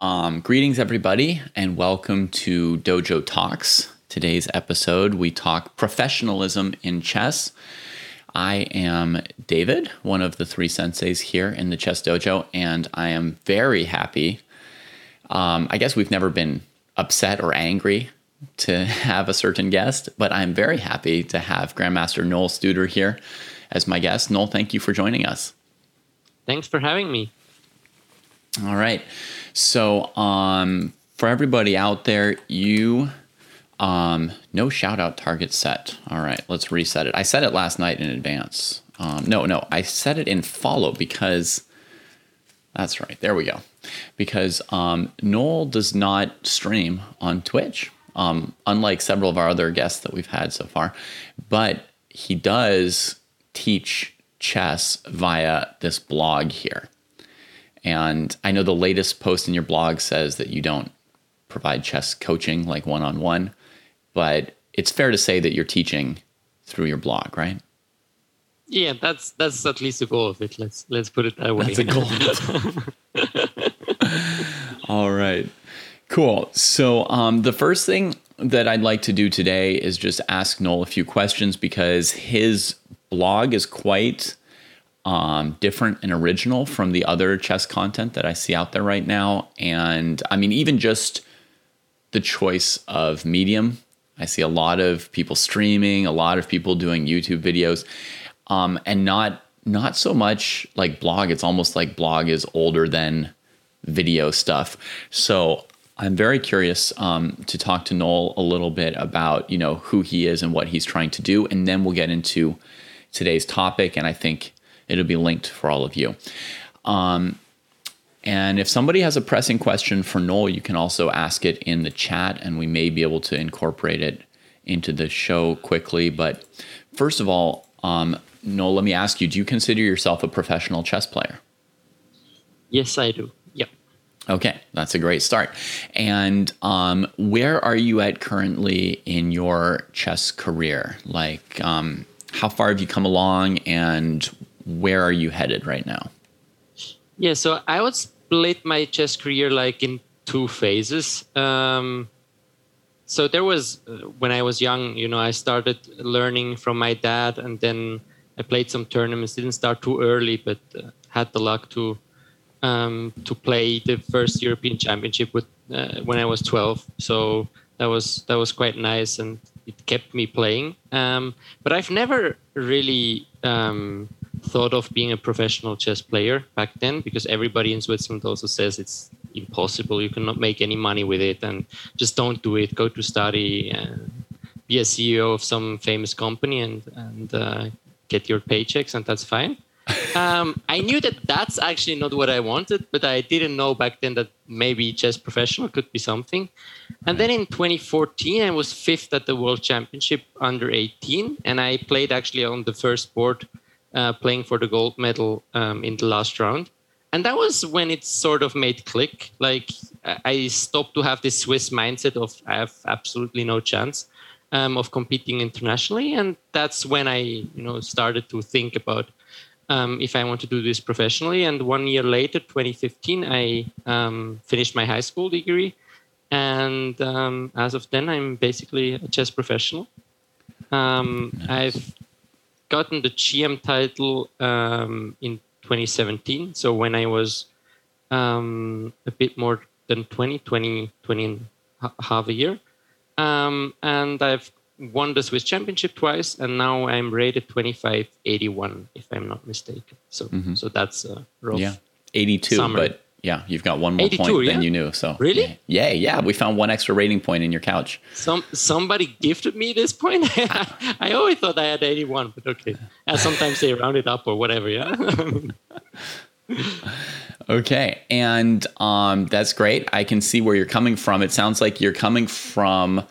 Greetings, everybody, and welcome to Dojo Talks. Today's episode, we talk professionalism in chess. I am David, one of the three senseis here in the Chess Dojo, and I am very happy. I guess we've never been upset or angry to have a certain guest, but I'm very happy to have Grandmaster Noel Studer here as my guest. Noel, thank you for joining us. Thanks for having me. All right. So for everybody out there, you no shout out target set. All right, let's reset it. I set it last night in advance. No, I set it in follow because that's right. There we go. Because Noel does not stream on Twitch, unlike several of our other guests that we've had so far. But he does teach chess via this blog here. And I know the latest post in your blog says that you don't provide chess coaching like one-on-one, but it's fair to say that you're teaching through your blog, right? Yeah, that's at least the goal of it. Let's put it that way. That's a goal. All right, cool. So the first thing that I'd like to do today is just ask Noel a few questions because his blog is quite different and original from the other chess content that I see out there right now. And I mean, even just the choice of medium. I see a lot of people streaming, a lot of people doing YouTube videos, and not so much like blog. It's almost like blog is older than video stuff. So I'm very curious to talk to Noel a little bit about, you know, who he is and what he's trying to do. And then we'll get into today's topic. And I think it'll be linked for all of you. And if somebody has a pressing question for Noel, you can also ask it in the chat, and we may be able to incorporate it into the show quickly. But first of all, Noel, let me ask you, do you consider yourself a professional chess player? Yes, I do. Yep. Okay, that's a great start. And where are you at currently in your chess career? Like, how far have you come along, and where are you headed right now? Yeah, so I would split my chess career like in two phases. So there was, when I was young, you know, I started learning from my dad, and then I played some tournaments. Didn't start too early, but had the luck to play the first European Championship with when I was 12. So that was quite nice, and it kept me playing. But I've never really thought of being a professional chess player back then, because everybody in Switzerland also says it's impossible, you cannot make any money with it, and just don't do it, go to study, be a CEO of some famous company and get your paychecks, and that's fine. I knew that that's actually not what I wanted, but I didn't know back then that maybe chess professional could be something. And then in 2014, I was fifth at the World Championship under 18, and I played actually on the first board, playing for the gold medal in the last round. And that was when it sort of made click. Like, I stopped to have this Swiss mindset of I have absolutely no chance of competing internationally. And that's when I, you know, started to think about if I want to do this professionally. And 1 year later, 2015, I finished my high school degree. And as of then, I'm basically a chess professional. Nice. I've gotten the GM title in 2017. So when I was a bit more than 20 and half a year. And I've won the Swiss championship twice, and now I'm rated 2581, if I'm not mistaken. So So that's a rough 82 summary. But yeah, you've got one more 82, point than you knew. So really? Yeah. We found one extra rating point in your couch. Somebody gifted me this point. I always thought I had 81, but okay. Sometimes they round it up or whatever. Yeah. Okay, and that's great. I can see where you're coming from. It sounds like you're coming from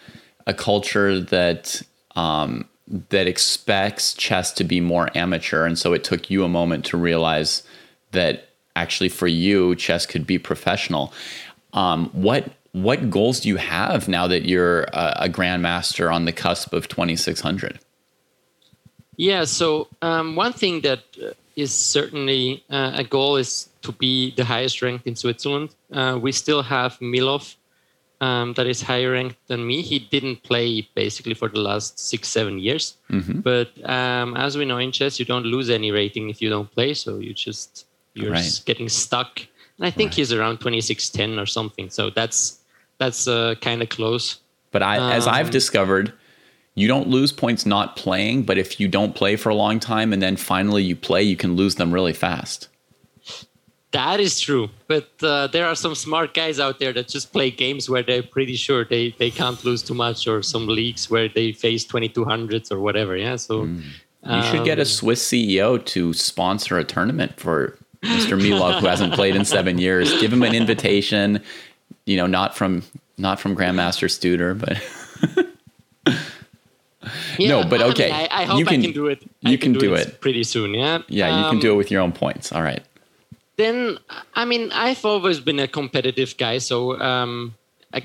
a culture that that expects chess to be more amateur, and so it took you a moment to realize that actually for you, chess could be professional. What goals do you have now that you're a grandmaster on the cusp of 2600? Yeah, so one thing that is certainly a goal is to be the highest ranked in Switzerland. we still have Milov that is higher ranked than me. He didn't play basically for the last 6-7 years. Mm-hmm. But as we know in chess, you don't lose any rating if you don't play. So you're right. Getting stuck. And I think he's around 2610 or something. So that's kind of close. But as I've discovered, you don't lose points not playing, but if you don't play for a long time and then finally you play, you can lose them really fast. That is true. But there are some smart guys out there that just play games where they're pretty sure they can't lose too much, or some leagues where they face 2200s or whatever. Yeah. So you should get a Swiss CEO to sponsor a tournament for Mr. Milov, who hasn't played in 7 years. Give him an invitation, not from Grandmaster Studer, but yeah, no, but okay. I mean, I hope I can do it. You can do it pretty soon. Yeah. Yeah. You can do it with your own points. All right. Then, I mean, I've always been a competitive guy. So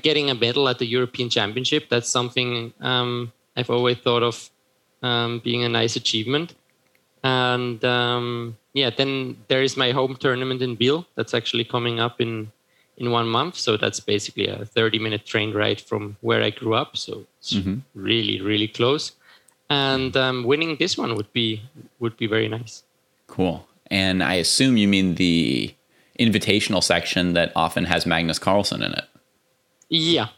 getting a medal at the European Championship, that's something I've always thought of being a nice achievement. And then there is my home tournament in Biel. That's actually coming up in 1 month. So that's basically a 30-minute train ride from where I grew up. So it's really, really close. And winning this one would be very nice. Cool. And I assume you mean the invitational section that often has Magnus Carlsen in it. Yeah.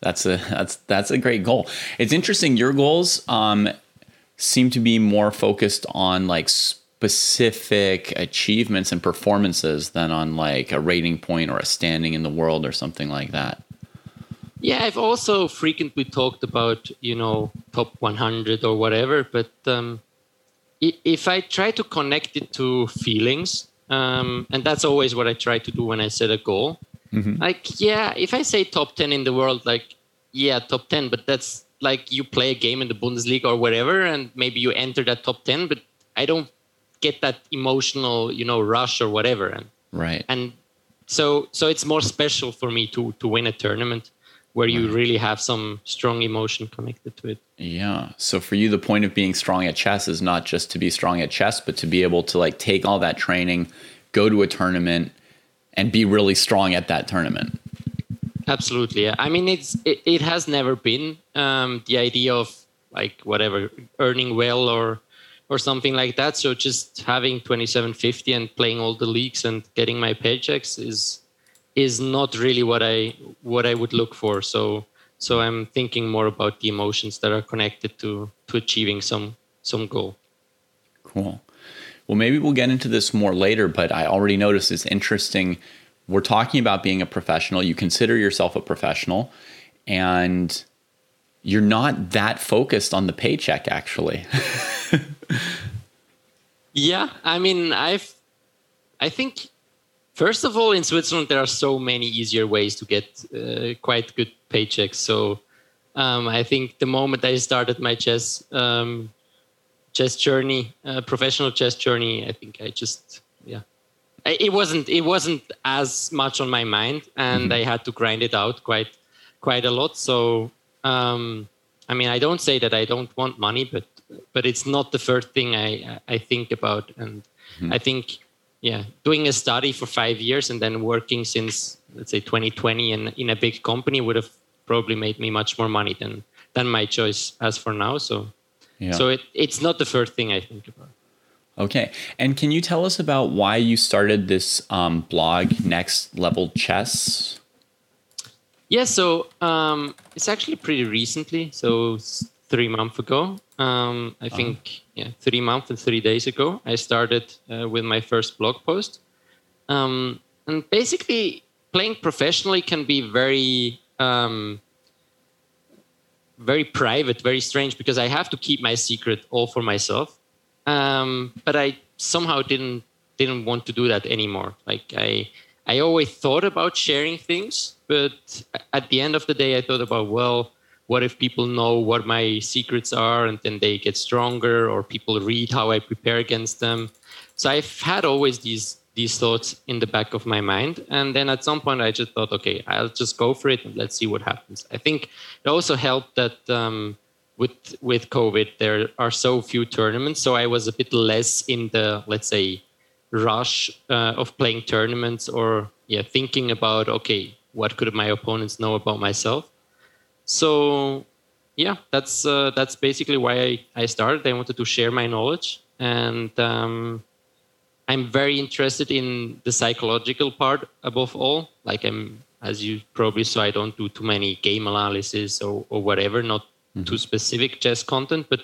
That's a great goal. It's interesting. Your goals seem to be more focused on like specific achievements and performances than on like a rating point or a standing in the world or something like that. Yeah, I've also frequently talked about top 100 or whatever, but. If I try to connect it to feelings, and that's always what I try to do when I set a goal. Mm-hmm. Like, yeah, if I say top 10 in the world, like, yeah, top 10, but that's like you play a game in the Bundesliga or whatever, and maybe you enter that top 10, but I don't get that emotional, rush or whatever. And so it's more special for me to win a tournament where you really have some strong emotion connected to it. Yeah. So for you, the point of being strong at chess is not just to be strong at chess, but to be able to like take all that training, go to a tournament, and be really strong at that tournament. Absolutely. Yeah. I mean, it has never been the idea of like whatever earning well or something like that. So just having 2750 and playing all the leagues and getting my paychecks is not really what I would look for. So I'm thinking more about the emotions that are connected to achieving some goal. Cool. Well, maybe we'll get into this more later, but I already noticed it's interesting. We're talking about being a professional. You consider yourself a professional, and you're not that focused on the paycheck, actually. Yeah, I mean, I think... First of all, in Switzerland, there are so many easier ways to get quite good paychecks. So I think the moment I started my professional chess journey, I think I just, it wasn't as much on my mind, and I had to grind it out quite a lot. So, I mean, I don't say that I don't want money, but it's not the first thing I think about. And I think... Yeah, doing a study for 5 years and then working since, let's say, 2020 in a big company would have probably made me much more money than my choice as for now. So, So it's not the first thing I think about. Okay. And can you tell us about why you started this blog, Next Level Chess? Yeah, so it's actually pretty recently. So 3 months ago. I think 3 months and 3 days ago, I started with my first blog post. And basically, playing professionally can be very, very private, very strange, because I have to keep my secret all for myself. But I somehow didn't want to do that anymore. Like I always thought about sharing things, but at the end of the day, I thought about, well, what if people know what my secrets are and then they get stronger, or people read how I prepare against them? So I've had always these thoughts in the back of my mind. And then at some point I just thought, okay, I'll just go for it and let's see what happens. I think it also helped that with COVID, there are so few tournaments. So I was a bit less in the, let's say, rush of playing tournaments or thinking about, okay, what could my opponents know about myself? So that's basically why I started. I wanted to share my knowledge, and I'm very interested in the psychological part above all. Like as you probably saw, I don't do too many game analysis or whatever, not too specific chess content, but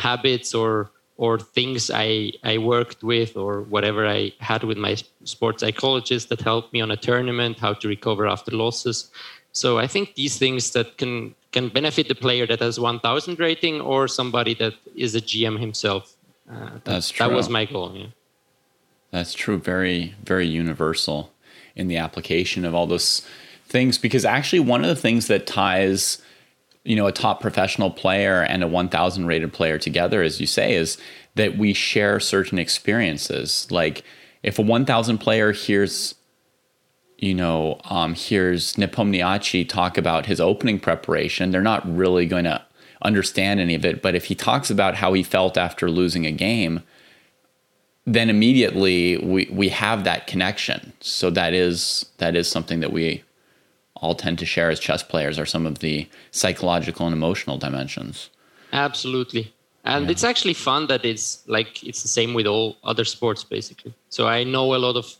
habits or things I worked with or whatever I had with my sports psychologist that helped me on a tournament, how to recover after losses. So I think these things that can benefit the player that has 1,000 rating or somebody that is a GM himself. That's true. That was my goal. Yeah. That's true. Very, very universal in the application of all those things, because actually one of the things that ties a top professional player and a 1,000 rated player together, as you say, is that we share certain experiences. Like if a 1,000 player hears Nepomniachi talk about his opening preparation, they're not really going to understand any of it. But if he talks about how he felt after losing a game, then immediately we have that connection. So that is something that we all tend to share as chess players, are some of the psychological and emotional dimensions. Absolutely. And It's actually fun that it's the same with all other sports, basically. So I know a lot of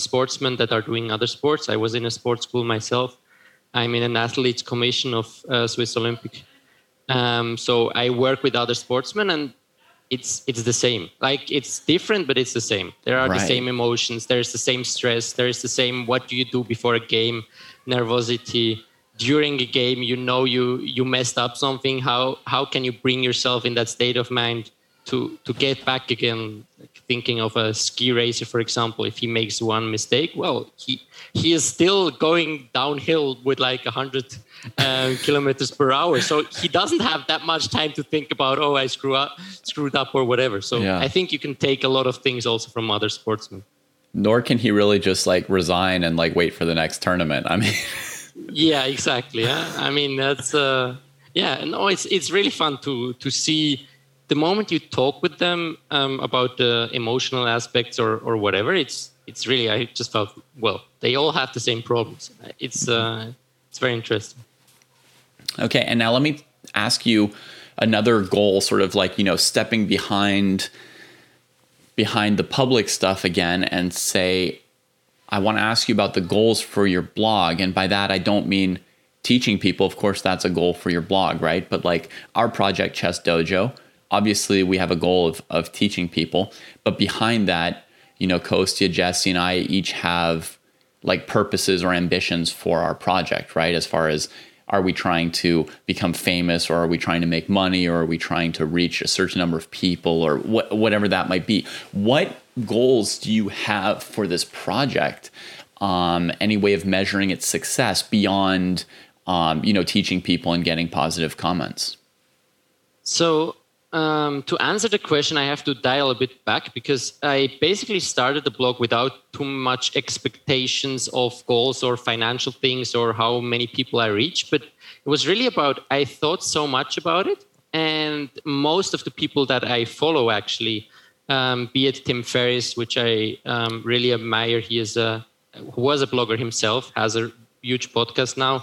sportsmen that are doing other sports. I was in a sports school myself. I'm in an athletes commission of Swiss Olympic. So I work with other sportsmen, and it's the same. Like it's different, but it's the same. There are the same emotions. There's the same stress. There's the same what do you do before a game, nervosity during a game. You messed up something. How can you bring yourself in that state of mind to get back again? Like thinking of a ski racer, for example, if he makes one mistake, well, he is still going downhill with like 100 kilometers per hour. So he doesn't have that much time to think about, oh, I screwed up or whatever. So I think you can take a lot of things also from other sportsmen. Nor can he really just like resign and like wait for the next tournament. I mean, yeah, exactly. Yeah. I mean, that's it's really fun to see. The moment you talk with them about the emotional aspects or whatever, it's really, I just felt, well, they all have the same problems. It's very interesting. Okay, and now let me ask you another goal, sort of like, stepping behind the public stuff again, and say, I want to ask you about the goals for your blog. And by that, I don't mean teaching people. Of course, that's a goal for your blog, right? But like our project, Chess Dojo, obviously, we have a goal of teaching people, but behind that, Kostya, Jesse, and I each have like purposes or ambitions for our project, right? As far as, are we trying to become famous, or are we trying to make money, or are we trying to reach a certain number of people, or whatever that might be? What goals do you have for this project? Any way of measuring its success beyond, teaching people and getting positive comments? So, to answer the question, I have to dial a bit back, because I basically started the blog without too much expectations of goals or financial things or how many people I reach. But it was really about, I thought so much about it. And most of the people that I follow, actually, be it Tim Ferriss, which I really admire. He was a blogger himself, has a huge podcast now.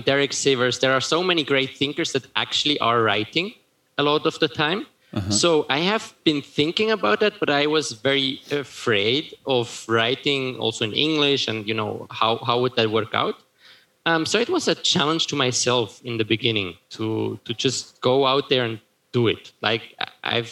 Derek Sivers. There are so many great thinkers that actually are writing a lot of the time. So I have been thinking about that, but I was very afraid of writing also in English, and how would that work out? So it was a challenge to myself in the beginning to just go out there and do it. Like I've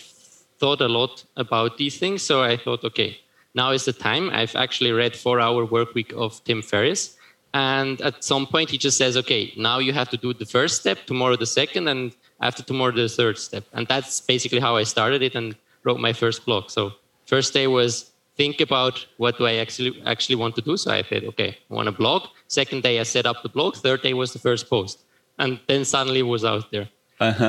thought a lot about these things, so I thought, okay, now is the time. I've actually read Four-hour Work Week of Tim Ferriss, and at some point he just says, okay, now you have to do the first step, tomorrow the second, and after tomorrow, the third step. And that's basically how I started it and wrote my first blog. So first day was think about what do I actually want to do. So I said, okay, I want a blog. Second day, I set up the blog. Third day was the first post. And then suddenly it was out there.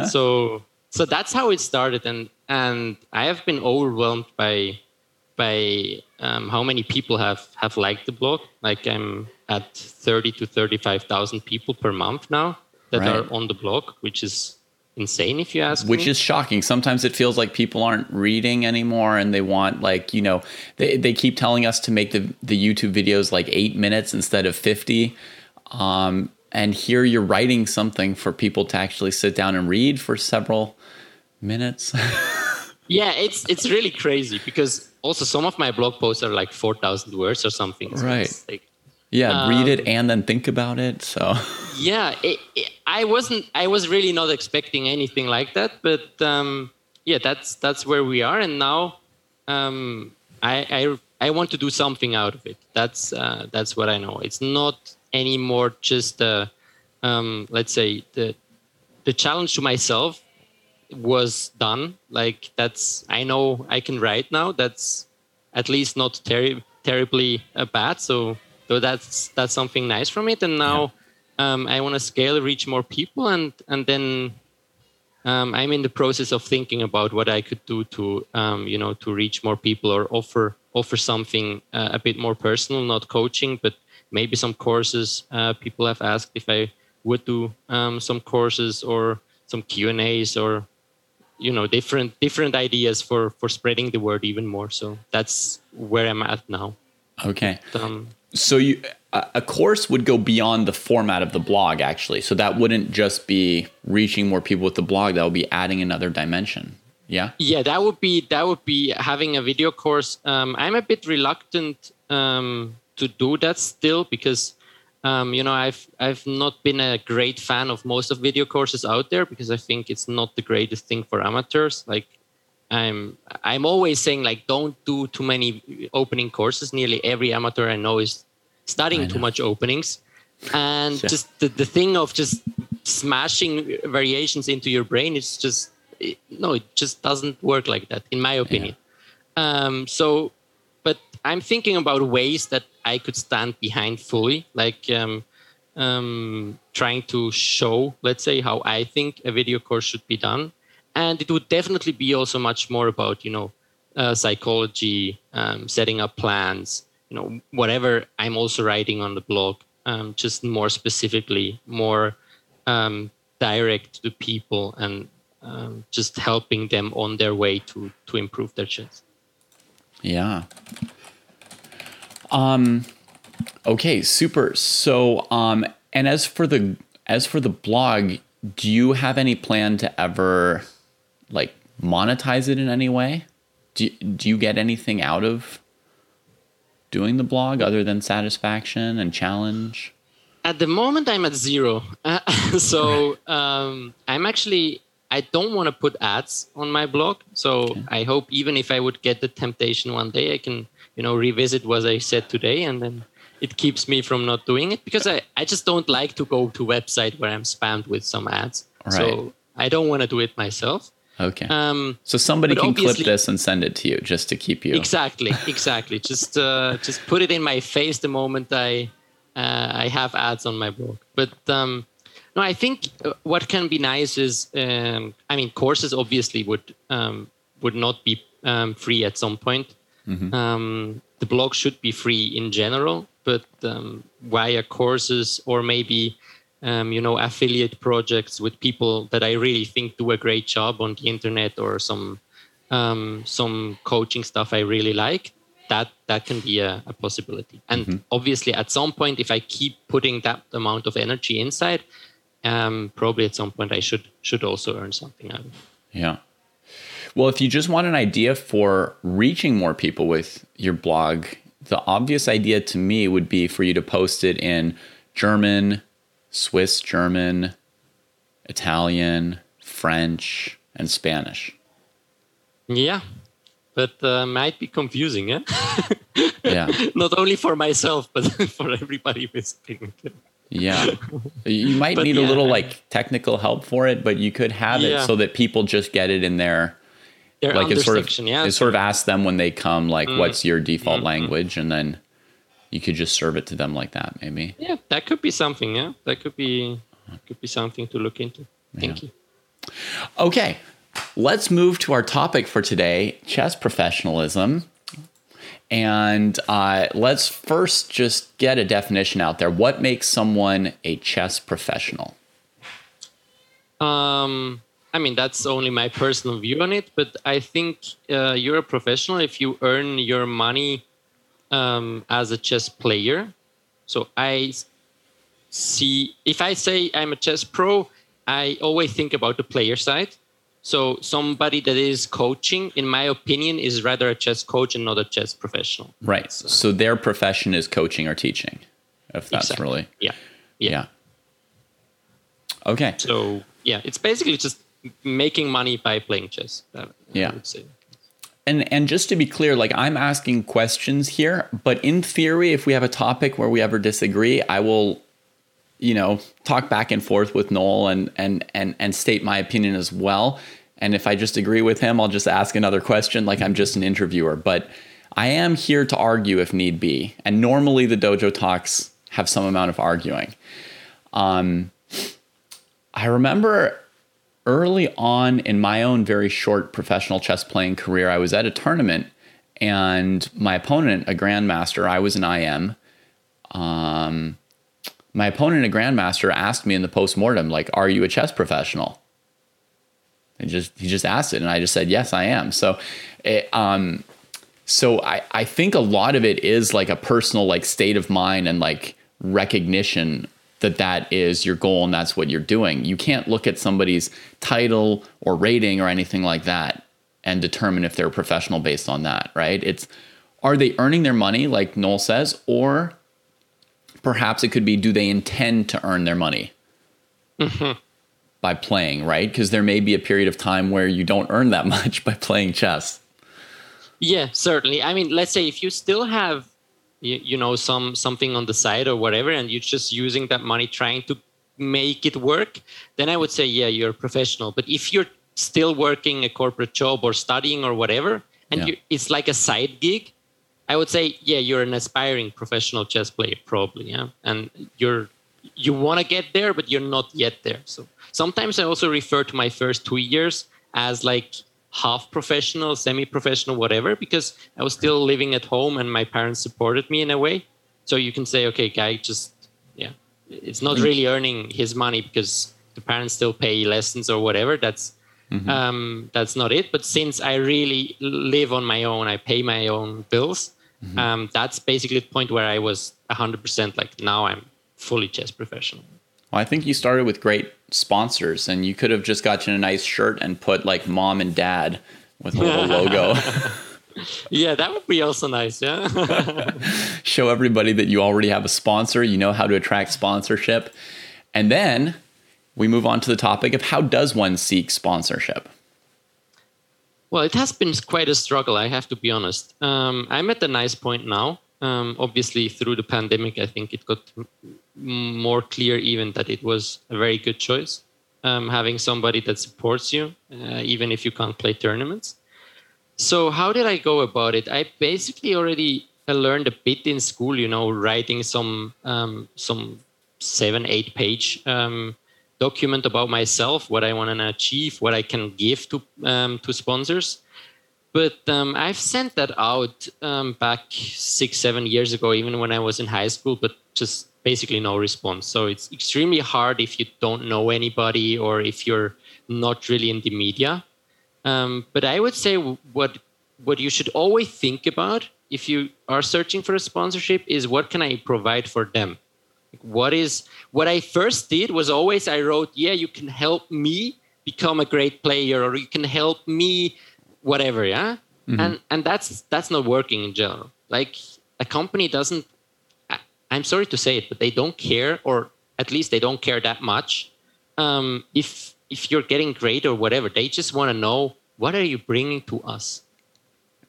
So that's how it started. And I have been overwhelmed by how many people have liked the blog. Like I'm at 30 to 35,000 people per month now that are on the blog, which is insane, if you ask me. Which is shocking. Sometimes it feels like people aren't reading anymore, and they want, like, you know, they keep telling us to make the YouTube videos like 8 minutes instead of 50. And here you're writing something for people to actually sit down and read for several minutes. Yeah, it's really crazy, because also some of my blog posts are like 4,000 words or something. So right. Like, yeah, read it and then think about it. So yeah, I was really not expecting anything like that, but yeah, that's where we are, and now I want to do something out of it. That's what I know. It's not anymore just let's say the challenge to myself was done. Like, that's, I know I can write now. That's at least not terribly bad. So that's something nice from it. And now I want to scale, reach more people, and then I'm in the process of thinking about what I could do to to reach more people, or offer something a bit more personal, not coaching, but maybe some courses. People have asked if I would do some courses or some Q&As, or different ideas for spreading the word even more. So that's where I'm at now. Okay. But, so a course would go beyond the format of the blog, actually. So that wouldn't just be reaching more people with the blog. That would be adding another dimension. Yeah. Yeah, that would be having a video course. I'm a bit reluctant to do that still, because I've not been a great fan of most of video courses out there, because I think it's not the greatest thing for amateurs. Like, I'm always saying, like, don't do too many opening courses. Nearly every amateur I know is studying too much openings, and just the thing of just smashing variations into your brain, it's just it just doesn't work like that, in my opinion. So, but I'm thinking about ways that I could stand behind fully, like trying to show, let's say, how I think a video course should be done. And it would definitely be also much more about, psychology, setting up plans, whatever I'm also writing on the blog, just more specifically, more direct to people, and just helping them on their way to improve their chess. Yeah. Okay, super. So, and as for the blog, do you have any plan to ever, like, monetize it in any way? Do you get anything out of doing the blog other than satisfaction and challenge? At the moment, I'm at zero. So I don't want to put ads on my blog. So I hope, even if I would get the temptation one day, I can, revisit what I said today, and then it keeps me from not doing it, because I just don't like to go to website where I'm spammed with some ads. Right. So I don't want to do it myself. Okay. So somebody can clip this and send it to you just to keep you. Exactly. Just put it in my face the moment I have ads on my blog. But no, I think what can be nice is, courses obviously would not be free at some point. Mm-hmm. The blog should be free in general, but via courses, or maybe affiliate projects with people that I really think do a great job on the internet, or some coaching stuff I really like, that can be a possibility. And obviously, at some point, if I keep putting that amount of energy inside, probably at some point I should also earn something out of it. Yeah. Well, if you just want an idea for reaching more people with your blog, the obvious idea to me would be for you to post it in German, Swiss German, Italian, French, and Spanish. Yeah, but might be confusing, yeah? Yeah. Not only for myself, but for everybody visiting. Yeah, you might need a little technical help for it, but you could have it so that people just get it in their like, it's sort of ask them when they come, like, what's your default language, and then you could just serve it to them like that, maybe. Yeah, that could be something. Yeah, that could be something to look into. Thank you. Okay, let's move to our topic for today: chess professionalism. And let's first just get a definition out there. What makes someone a chess professional? I mean, that's only my personal view on it, but I think you're a professional if you earn your money as a chess player. So I see, if I say I'm a chess pro, I always think about the player side. So somebody that is coaching, in my opinion, is rather a chess coach and not a chess professional. Right. So their profession is coaching or teaching, if that's exactly. Really. Yeah. Okay. So, yeah, it's basically just making money by playing chess. I would say. And just to be clear, like I'm asking questions here, but in theory, if we have a topic where we ever disagree, I will, talk back and forth with Noel and state my opinion as well. And if I just agree with him, I'll just ask another question. Like I'm just an interviewer, but I am here to argue if need be. And normally the Dojo Talks have some amount of arguing. I remember early on in my own very short professional chess playing career, I was at a tournament and my opponent, a grandmaster, I was an IM. My opponent, a grandmaster, asked me in the postmortem, like, "Are you a chess professional?" And he just asked it, and I just said, "Yes, I am." So, I think a lot of it is like a personal like state of mind and like recognition that is your goal and that's what you're doing. You can't look at somebody's title or rating or anything like that and determine if they're a professional based on that, right? It's, are they earning their money, like Noel says, or perhaps it could be, do they intend to earn their money by playing, right? Because there may be a period of time where you don't earn that much by playing chess. Yeah, certainly. I mean, let's say if you still have something on the side or whatever, and you're just using that money trying to make it work, then I would say, yeah, you're a professional. But if you're still working a corporate job or studying or whatever, and it's like a side gig, I would say, yeah, you're an aspiring professional chess player, probably. Yeah, and you want to get there, but you're not yet there. So sometimes I also refer to my first 2 years as like half professional, semi-professional, whatever, because I was still living at home and my parents supported me in a way. So you can say, okay, guy, it's not really earning his money because the parents still pay lessons or whatever. That's not it. But since I really live on my own, I pay my own bills. Mm-hmm. That's basically the point where I was 100% like, now I'm fully chess professional. Well, I think you started with great sponsors and you could have just gotten a nice shirt and put like mom and dad with a little logo. Yeah, that would be also nice. Yeah. Show everybody that you already have a sponsor, you know how to attract sponsorship. And then we move on to the topic of how does one seek sponsorship? Well, it has been quite a struggle, I have to be honest. I'm at a nice point now. Obviously, through the pandemic, I think it got more clear even that it was a very good choice, having somebody that supports you, even if you can't play tournaments. So how did I go about it? I basically already learned a bit in school, writing some 7-8 page document about myself, what I want to achieve, what I can give to sponsors. But I've sent that out back 6-7 years ago, even when I was in high school, but just basically no response. So it's extremely hard if you don't know anybody or if you're not really in the media. But I would say what you should always think about if you are searching for a sponsorship is, what can I provide for them? What I first did was always I wrote, yeah, you can help me become a great player, or you can help me whatever, yeah? Mm-hmm. And that's not working in general. Like, a company doesn't, I'm sorry to say it, but they don't care, or at least they don't care that much. If you're getting great or whatever, they just want to know, what are you bringing to us?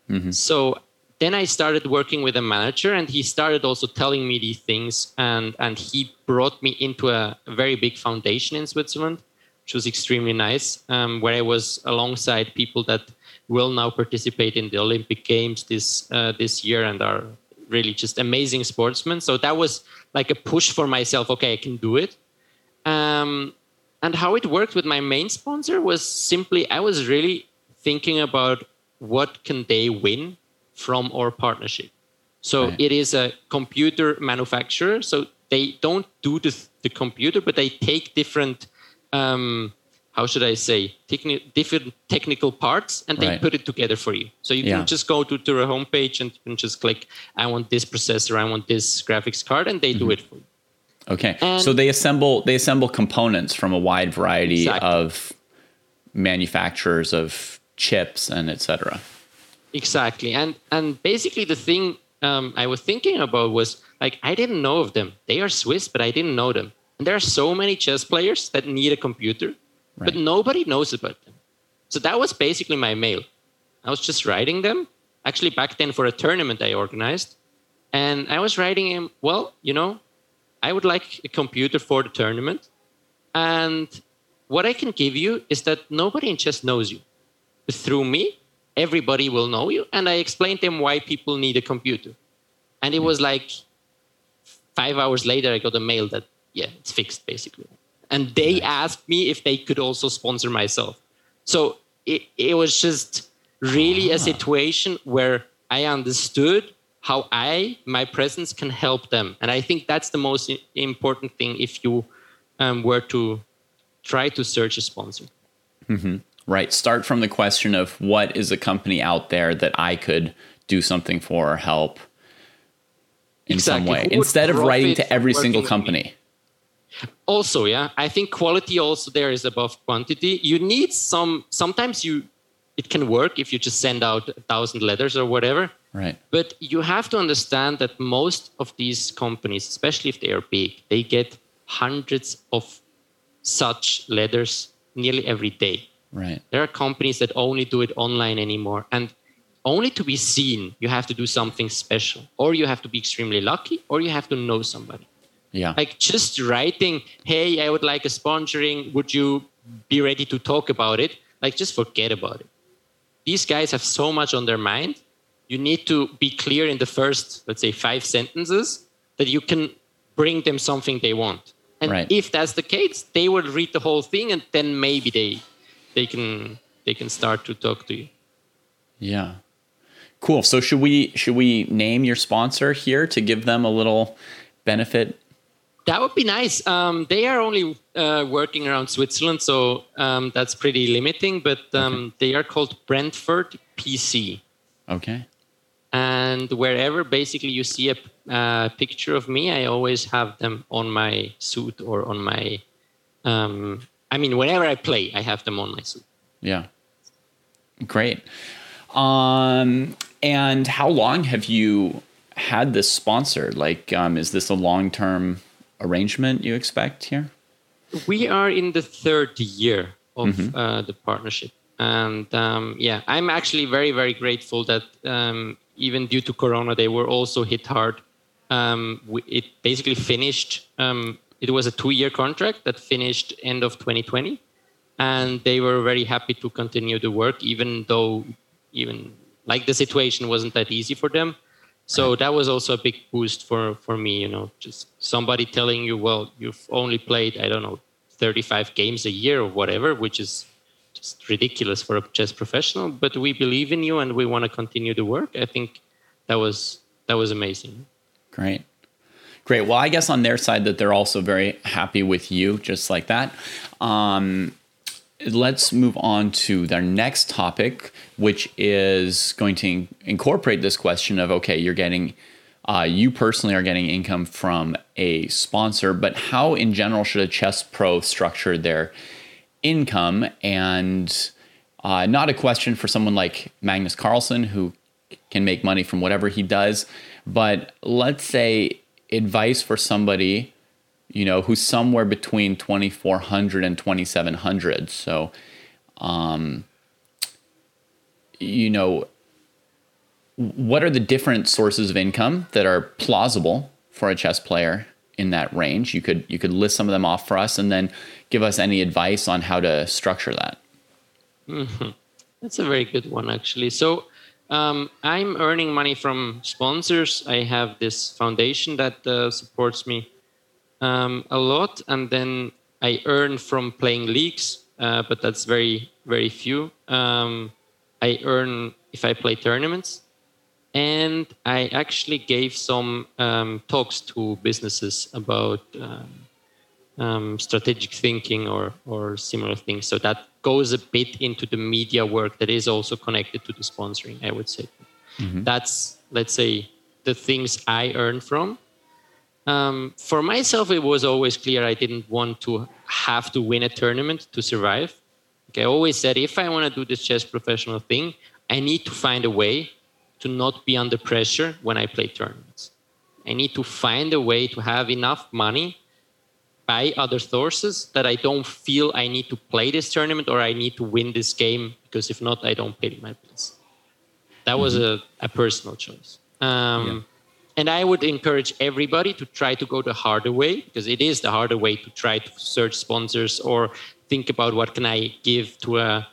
Mm-hmm. So then I started working with a manager, and he started also telling me these things, and he brought me into a very big foundation in Switzerland, which was extremely nice, where I was alongside people that will now participate in the Olympic Games this year and are really just amazing sportsmen. So that was like a push for myself. Okay, I can do it. And how it worked with my main sponsor was simply, I was really thinking about what can they win from our partnership. So It is a computer manufacturer. So they don't do the computer, but they take different how should I say, different technical parts, and they put it together for you. So you can just go to their homepage and you can just click, I want this processor, I want this graphics card, and they do it for you. Okay. And so they assemble components from a wide variety of manufacturers of chips and et cetera. Exactly. And basically the thing I was thinking about was, like, I didn't know of them. They are Swiss, but I didn't know them. And there are so many chess players that need a computer, but nobody knows about them. So that was basically my mail. I was just writing them. Actually, back then for a tournament I organized. And I was writing him, well, you know, I would like a computer for the tournament. And what I can give you is that nobody in chess knows you. But through me, everybody will know you. And I explained to them why people need a computer. And it was like 5 hours later, I got a mail that, it's fixed, basically. And they asked me if they could also sponsor myself. So it was just really a situation where I understood how my presence can help them. And I think that's the most important thing if you were to try to search a sponsor. Mm-hmm. Right. Start from the question of what is a company out there that I could do something for or help in some way, instead of writing to every single company. Also, I think quality also there is above quantity. You need sometimes it can work if you just send out 1,000 letters or whatever. Right. But you have to understand that most of these companies, especially if they are big, they get hundreds of such letters nearly every day. Right. There are companies that only do it online anymore. And only to be seen, you have to do something special, or you have to be extremely lucky, or you have to know somebody. Yeah. Like just writing, hey, I would like a sponsoring. Would you be ready to talk about it? Like just forget about it. These guys have so much on their mind. You need to be clear in the first, let's say, 5 sentences that you can bring them something they want. And if that's the case, they will read the whole thing, and then maybe they can start to talk to you. Yeah. Cool. So should we name your sponsor here to give them a little benefit? That would be nice. They are only working around Switzerland, so that's pretty limiting, but they are called Brentford PC. Okay. And wherever basically you see a picture of me, I always have them on my suit or on my... whenever I play, I have them on my suit. Yeah. Great. And how long have you had this sponsor? Like, is this a long-term arrangement you expect here? We are in the 3rd year of the partnership. And I'm actually very, very grateful that even due to Corona, they were also hit hard. It basically finished. It was a 2-year contract that finished end of 2020. And they were very happy to continue the work, even though the situation wasn't that easy for them. So that was also a big boost for me, you know, just somebody telling you, well, you've only played, I don't know, 35 games a year or whatever, which is just ridiculous for a chess professional, but we believe in you and we want to continue the work. I think that was amazing. Great. Well, I guess on their side that they're also very happy with you, just like that. Let's move on to their next topic, which is going to incorporate this question of, okay, you're getting, you personally are getting income from a sponsor, but how in general should a chess pro structure their income? And not a question for someone like Magnus Carlsen, who can make money from whatever he does, but let's say advice for somebody, you know, who's somewhere between 2,400 and 2,700. So, you know, what are the different sources of income that are plausible for a chess player in that range? You could list some of them off for us and then give us any advice on how to structure that. Mm-hmm. That's a very good one, actually. So I'm earning money from sponsors. I have this foundation that supports me a lot, and then I earn from playing leagues, but that's very, very few. I earn if I play tournaments, and I actually gave some talks to businesses about strategic thinking or similar things. So that goes a bit into the media work that is also connected to the sponsoring, I would say. Mm-hmm. That's, let's say, the things I earn from. For myself, it was always clear I didn't want to have to win a tournament to survive. Like I always said, if I want to do this chess professional thing, I need to find a way to not be under pressure when I play tournaments. I need to find a way to have enough money by other sources that I don't feel I need to play this tournament or I need to win this game, because if not, I don't pay my place. That was a personal choice. And I would encourage everybody to try to go the harder way, because it is the harder way to try to search sponsors or think about what can I give to a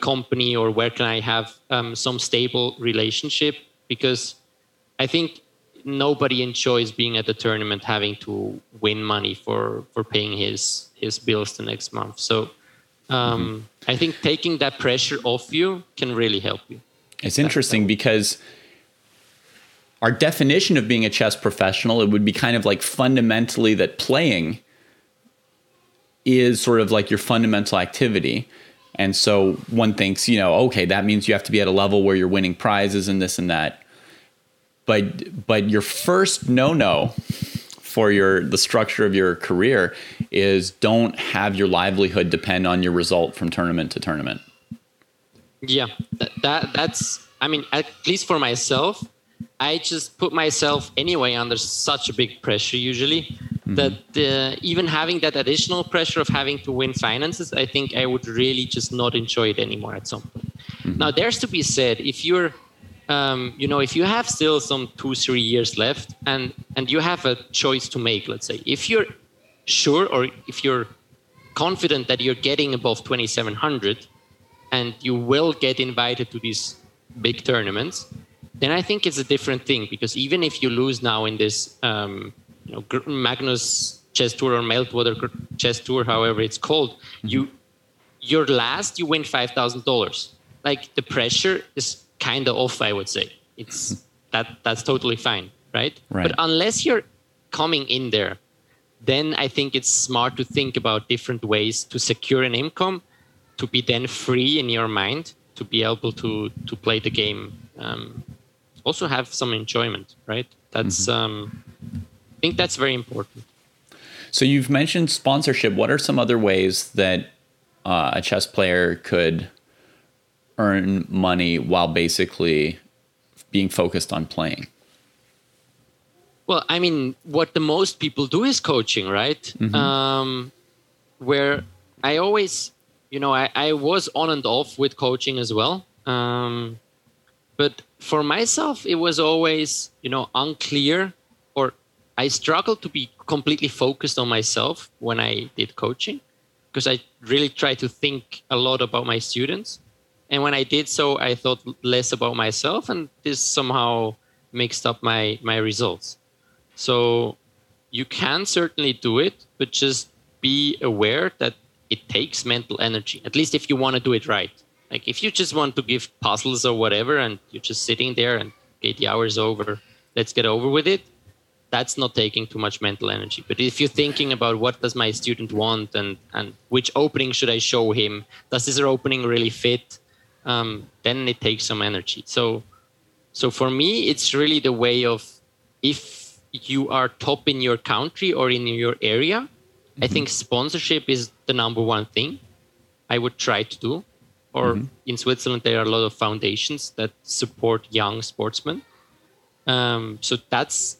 company or where can I have some stable relationship, because I think nobody enjoys being at the tournament having to win money for paying his bills the next month. So I think taking that pressure off you can really help you. It's interesting because our definition of being a chess professional, it would be kind of like fundamentally that playing is sort of like your fundamental activity. And so one thinks, you know, okay, that means you have to be at a level where you're winning prizes and this and that. But your first no-no for the structure of your career is don't have your livelihood depend on your result from tournament to tournament. Yeah, that's, I mean, at least for myself, I just put myself anyway under such a big pressure usually that even having that additional pressure of having to win finances, I think I would really just not enjoy it anymore at some point. Now, there's to be said, if you're, if you have still some 2-3 years left and you have a choice to make, let's say, if you're sure or if you're confident that you're getting above 2,700 and you will get invited to these big tournaments, then I think it's a different thing, because even if you lose now in this Magnus Chess Tour or Meltwater Chess Tour, however it's called, you're last, you win $5,000. Like the pressure is kind of off, I would say. It's that's totally fine, right? But unless you're coming in there, then I think it's smart to think about different ways to secure an income, to be then free in your mind, to be able to play the game. Also have some enjoyment, right? That's I think that's very important. So you've mentioned sponsorship. What are some other ways that a chess player could earn money while basically being focused on playing? Well, I mean, what the most people do is coaching, right? Where I always, I was on and off with coaching as well. But for myself, it was always, unclear, or I struggled to be completely focused on myself when I did coaching, because I really tried to think a lot about my students. And when I did so, I thought less about myself, and this somehow mixed up my results. So you can certainly do it, but just be aware that it takes mental energy, at least if you want to do it right. Like if you just want to give puzzles or whatever and you're just sitting there and okay, the hour is over, let's get over with it, that's not taking too much mental energy. But if you're thinking about what does my student want and which opening should I show him, does this opening really fit, then it takes some energy. So for me, it's really the way of if you are top in your country or in your area, I think sponsorship is the number one thing I would try to do. Or in Switzerland, there are a lot of foundations that support young sportsmen. So that's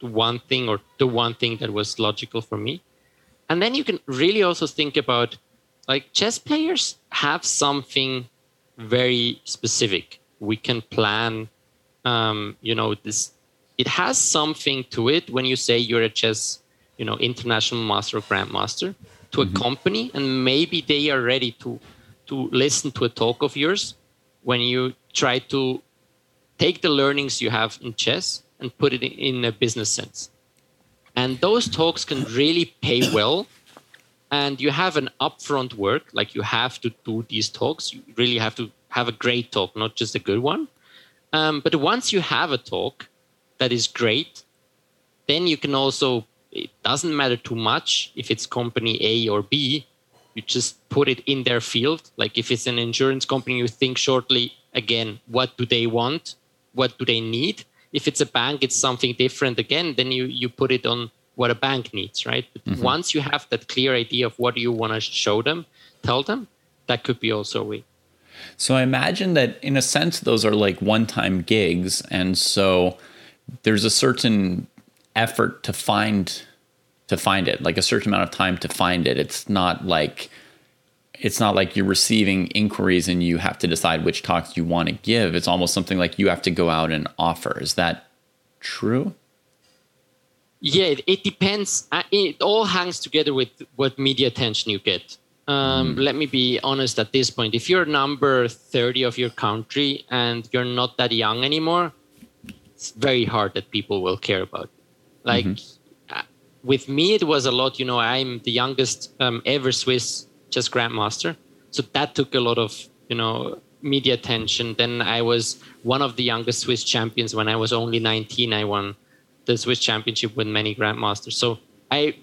one thing, or the one thing that was logical for me. And then you can really also think about, like, chess players have something very specific. We can plan, this. It has something to it when you say you're a chess, international master or grandmaster to a company, and maybe they are ready to listen to a talk of yours when you try to take the learnings you have in chess and put it in a business sense. And those talks can really pay well. And you have an upfront work, like you have to do these talks. You really have to have a great talk, not just a good one. But once you have a talk that is great, then you can also it doesn't matter too much if it's company A or B. You just put it in their field. Like if it's an insurance company, you think shortly, again, what do they want? What do they need? If it's a bank, it's something different again. Then you put it on what a bank needs, right? But mm-hmm. once you have that clear idea of what you want to show them, tell them, that could be also a way. So I imagine that in a sense, those are like one-time gigs. And so there's a certain effort to find it, like a certain amount of time to find it. It's not like you're receiving inquiries and you have to decide which talks you want to give. It's almost something like you have to go out and offer. Is that true? Yeah, it depends. It all hangs together with what media attention you get. Let me be honest at this point. If you're number 30 of your country and you're not that young anymore, it's very hard that people will care about it. Like with me, it was a lot, I'm the youngest ever Swiss chess grandmaster. So that took a lot of, media attention. Then I was one of the youngest Swiss champions. When I was only 19, I won the Swiss championship with many grandmasters. So I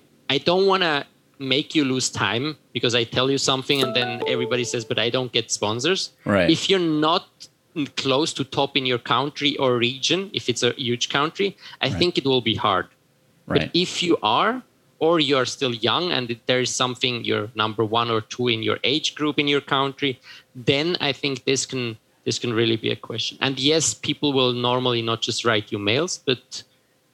don't want to make you lose time because I tell you something and then everybody says, but I don't get sponsors. Right. If you're not close to top in your country or region, if it's a huge country, I think it will be hard. Right. But if you are, or you are still young and there is something you're number 1 or 2 in your age group in your country, then I think this can really be a question. And yes, people will normally not just write you mails, but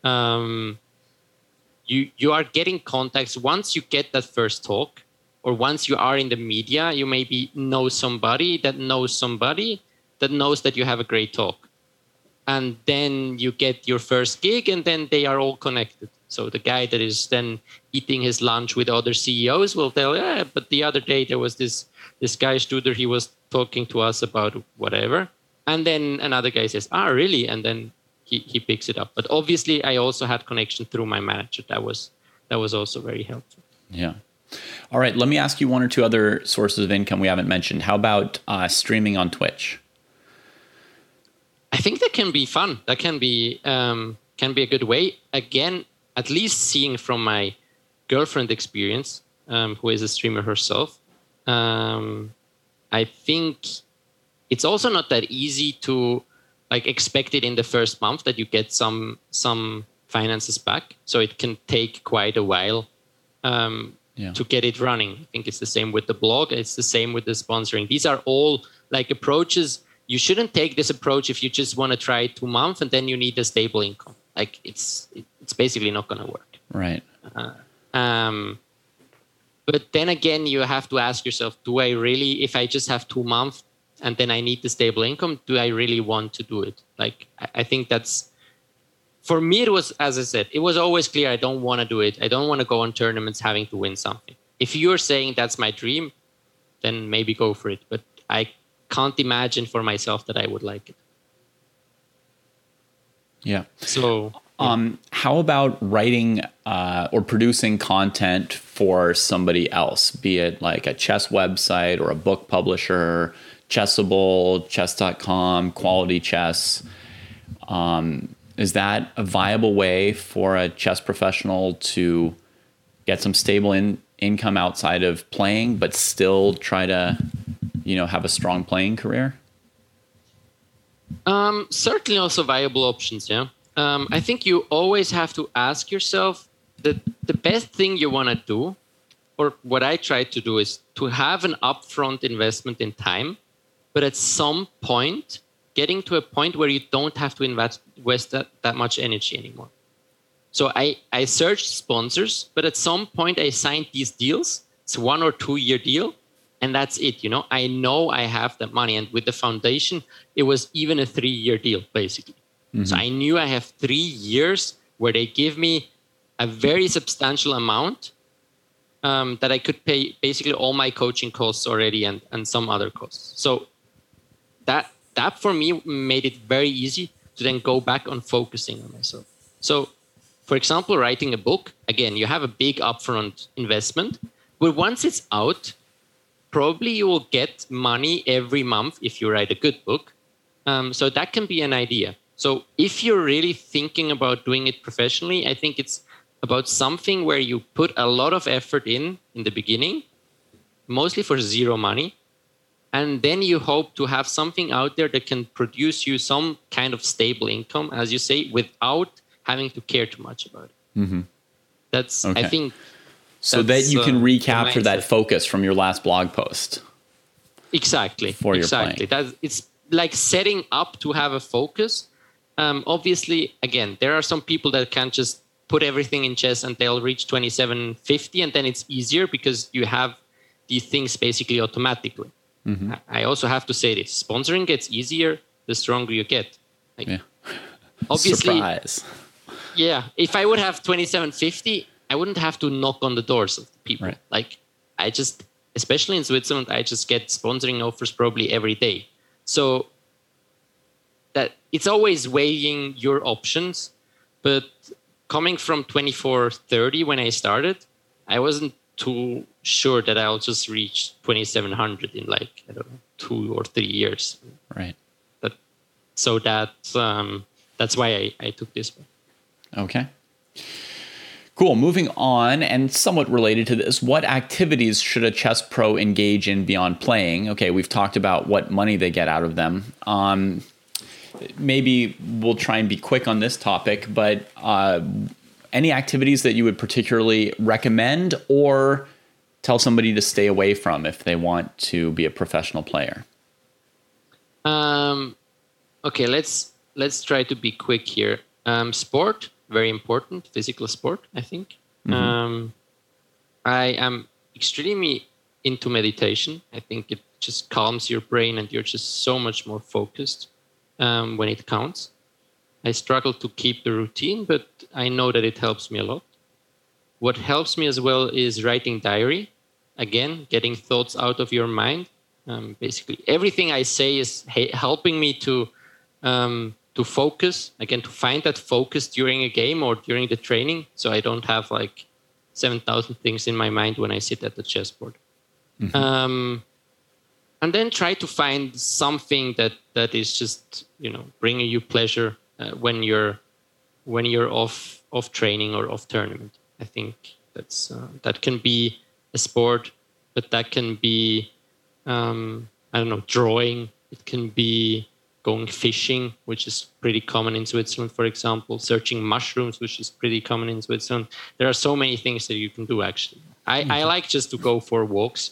you are getting contacts. Once you get that first talk, or once you are in the media, you maybe know somebody that knows somebody that knows that you have a great talk. And then you get your first gig and then they are all connected. So the guy that is then eating his lunch with other CEOs will tell, but the other day there was this guy Studer, he was talking to us about whatever. And then another guy says, really? And then he picks it up. But obviously I also had connection through my manager. That was also very helpful. Yeah. All right. Let me ask you one or two other sources of income we haven't mentioned. How about streaming on Twitch? I think that can be fun. That can be a good way. Again, at least seeing from my girlfriend experience, who is a streamer herself, I think it's also not that easy to expect it in the first month that you get some finances back. So it can take quite a while to get it running. I think it's the same with the blog. It's the same with the sponsoring. These are all approaches. You shouldn't take this approach if you just want to try 2 months and then you need a stable income. It's basically not going to work. Right. But then again, you have to ask yourself, do I really, if I just have 2 months and then I need the stable income, do I really want to do it? I think that's, for me, it was, as I said, it was always clear. I don't want to do it. I don't want to go on tournaments having to win something. If you're saying that's my dream, then maybe go for it. But I can't imagine for myself that I would like it. Yeah. So how about writing or producing content for somebody else, be it like a chess website or a book publisher, Chessable, chess.com, Quality Chess? Is that a viable way for a chess professional to get some stable income outside of playing, but still try to have a strong playing career? Certainly also viable options, yeah. I think you always have to ask yourself the best thing you want to do, or what I try to do is to have an upfront investment in time, but at some point, getting to a point where you don't have to invest that much energy anymore. So I searched sponsors, but at some point I signed these deals. It's 1 or 2 year deal. And that's it, I know I have that money. And with the foundation, it was even a 3-year deal, basically. Mm-hmm. So I knew I have 3 years where they give me a very substantial amount that I could pay basically all my coaching costs already and some other costs. So that for me made it very easy to then go back on focusing on myself. So, for example, writing a book, again, you have a big upfront investment, but once it's out, probably you will get money every month if you write a good book. So that can be an idea. So if you're really thinking about doing it professionally, I think it's about something where you put a lot of effort in the beginning, mostly for zero money. And then you hope to have something out there that can produce you some kind of stable income, as you say, without having to care too much about it. Mm-hmm. That's, okay. I think. So that you can recapture that focus from your last blog post. Exactly. Exactly. It's like setting up to have a focus. Obviously, again, there are some people that can just put everything in chess and they'll reach 2750, and then it's easier because you have these things basically automatically. Mm-hmm. I also have to say this: sponsoring gets easier the stronger you get. Like, yeah. Obviously, surprise. Yeah. If I would have 2750, I wouldn't have to knock on the doors of the people. Right. Like, I just, especially in Switzerland, I just get sponsoring offers probably every day. So that it's always weighing your options. But coming from 2430 when I started, I wasn't too sure that I'll just reach 2700 in like, I don't know, 2 or 3 years. Right. That's why I took this one. Okay. Cool. Moving on, and somewhat related to this, what activities should a chess pro engage in beyond playing? Okay, we've talked about what money they get out of them. Maybe we'll try and be quick on this topic, but any activities that you would particularly recommend or tell somebody to stay away from if they want to be a professional player? Okay, let's try to be quick here. Sport. Very important, physical sport, I think. Mm-hmm. I am extremely into meditation. I think it just calms your brain and you're just so much more focused when it counts. I struggle to keep the routine, but I know that it helps me a lot. What helps me as well is writing diary. Again, getting thoughts out of your mind. Basically, everything I say is helping me to focus, again, to find that focus during a game or during the training, so I don't have like 7,000 things in my mind when I sit at the chessboard. Mm-hmm. And then try to find something that is just, you know, bringing you pleasure when you're off training or off tournament. I think that's that can be a sport, but that can be drawing. It can be going fishing, which is pretty common in Switzerland, for example, searching mushrooms, which is pretty common in Switzerland. There are so many things that you can do, actually. I like just to go for walks.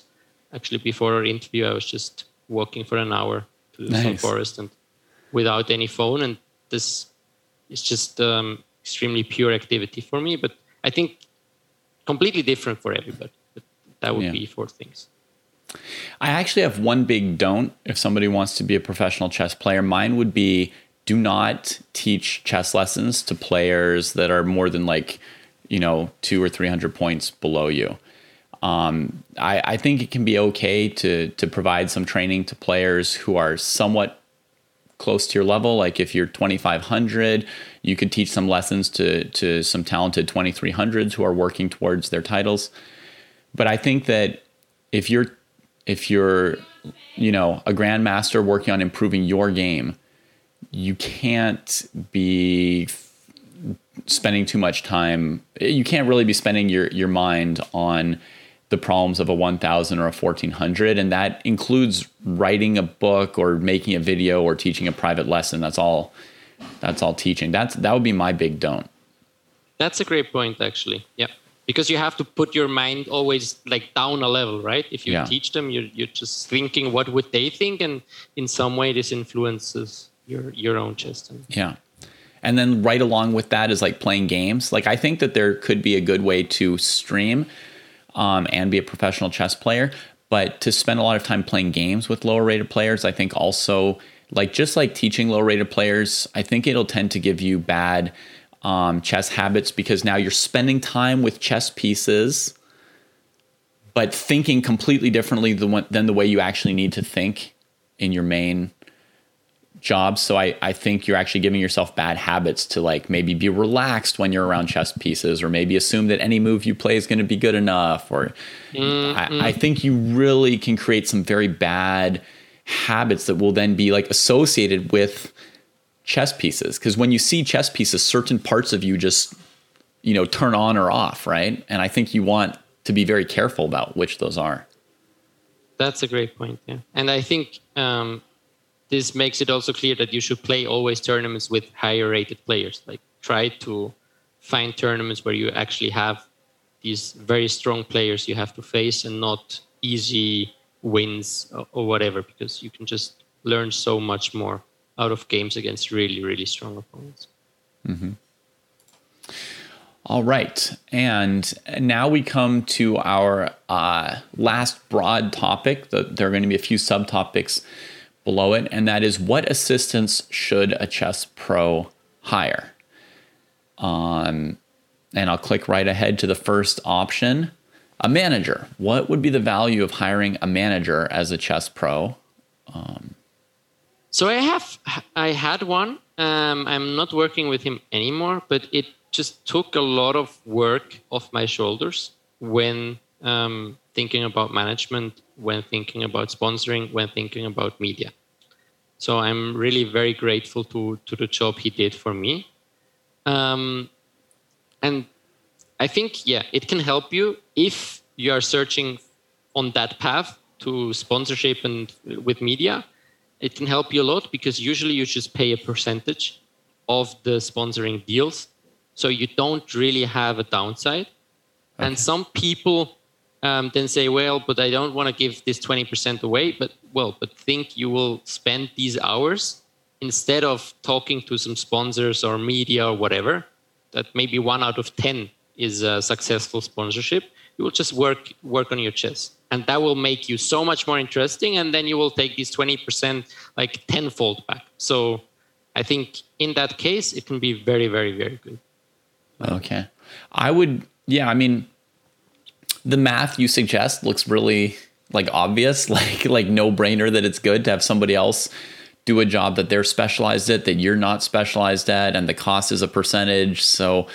Actually, before our interview, I was just walking for an hour to some forest and without any phone. And this is just extremely pure activity for me. But I think completely different for everybody. But that would be four things. I actually have one big don't. If somebody wants to be a professional chess player, mine would be do not teach chess lessons to players that are more than 200 or 300 points below you. I think it can be okay to provide some training to players who are somewhat close to your level. Like if you're 2,500, you could teach some lessons to some talented 2,300s who are working towards their titles. But I think that if you're, you know, a grandmaster working on improving your game, you can't be spending too much time. You can't really be spending your mind on the problems of a 1,000 or a 1,400. And that includes writing a book or making a video or teaching a private lesson. That's all teaching. That would be my big don't. That's a great point, actually. Yeah. Because you have to put your mind always like down a level, right? If you teach them, you're just thinking what would they think, and in some way this influences your own chess. Yeah. And then right along with that is like playing games. Like I think that there could be a good way to stream and be a professional chess player, but to spend a lot of time playing games with lower rated players, I think also just teaching lower rated players, I think it'll tend to give you bad chess habits, because now you're spending time with chess pieces, but thinking completely differently than the way you actually need to think in your main job. So I think you're actually giving yourself bad habits to maybe be relaxed when you're around chess pieces, or maybe assume that any move you play is going to be good enough. Or I think you really can create some very bad habits that will then be associated with chess pieces, because when you see chess pieces, certain parts of you just you know, turn on or off, right? And I think you want to be very careful about which those are. That's a great point, yeah. And I think this makes it also clear that you should play always tournaments with higher rated players. Like, try to find tournaments where you actually have these very strong players you have to face and not easy wins or whatever, because you can just learn so much more out of games against really, really strong opponents. Mm-hmm. All right. And now we come to our last broad topic. There are going to be a few subtopics below it, and that is, what assistants should a chess pro hire? And I'll click right ahead to the first option, a manager. What would be the value of hiring a manager as a chess pro? So I had one. I'm not working with him anymore, but it just took a lot of work off my shoulders when thinking about management, when thinking about sponsoring, when thinking about media. So I'm really very grateful to the job he did for me. And I think, yeah, it can help you if you are searching on that path to sponsorship and with media. It can help you a lot because usually you just pay a percentage of the sponsoring deals. So you don't really have a downside. Okay. And some people then say, well, but I don't want to give this 20% away. But think you will spend these hours instead of talking to some sponsors or media or whatever, that maybe 1 out of 10 is a successful sponsorship. You will just work on your chess. And that will make you so much more interesting. And then you will take these 20% like tenfold back. So I think in that case, it can be very, very, very good. Okay. The math you suggest looks really obvious, like no brainer that it's good to have somebody else do a job that they're specialized at, that you're not specialized at, and the cost is a percentage. So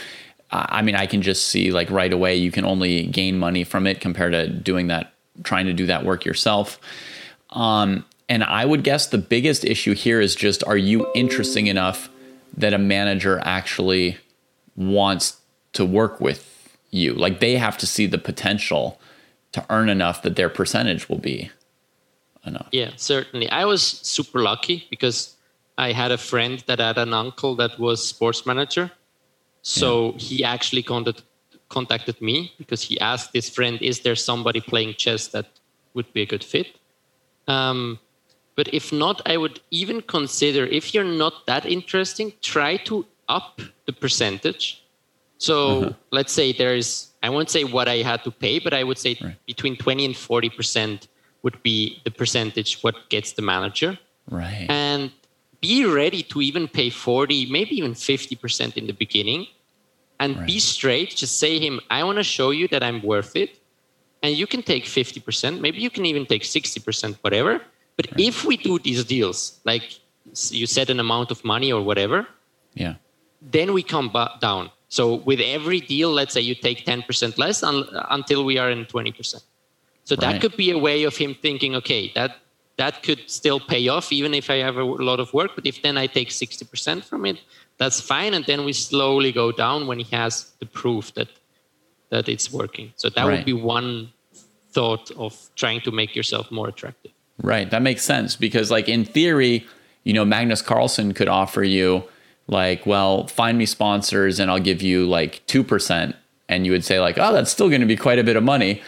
I can just see right away you can only gain money from it compared to doing that, trying to do that work yourself. And I would guess the biggest issue here is just, are you interesting enough that a manager actually wants to work with you? Like, they have to see the potential to earn enough that their percentage will be enough. Yeah, certainly. I was super lucky because I had a friend that had an uncle that was sports manager. So he actually contacted me because he asked his friend, is there somebody playing chess that would be a good fit? But if not, I would even consider, if you're not that interesting, try to up the percentage. So let's say there is, I won't say what I had to pay, but I would say between 20 and 40% would be the percentage what gets the manager. Right. And be ready to even pay 40, maybe even 50% in the beginning, and be straight. Just say him, I want to show you that I'm worth it. And you can take 50%. Maybe you can even take 60%, whatever. But if we do these deals, like you said, an amount of money or whatever, then we come down. So with every deal, let's say you take 10% less until we are in 20%. So that could be a way of him thinking, okay, that could still pay off even if I have a lot of work. But if then I take 60% from it, that's fine. And then we slowly go down when he has the proof that it's working. So that would be one thought of trying to make yourself more attractive. Right. That makes sense because in theory, Magnus Carlsen could offer you find me sponsors and I'll give you 2%. And you would say oh, that's still going to be quite a bit of money.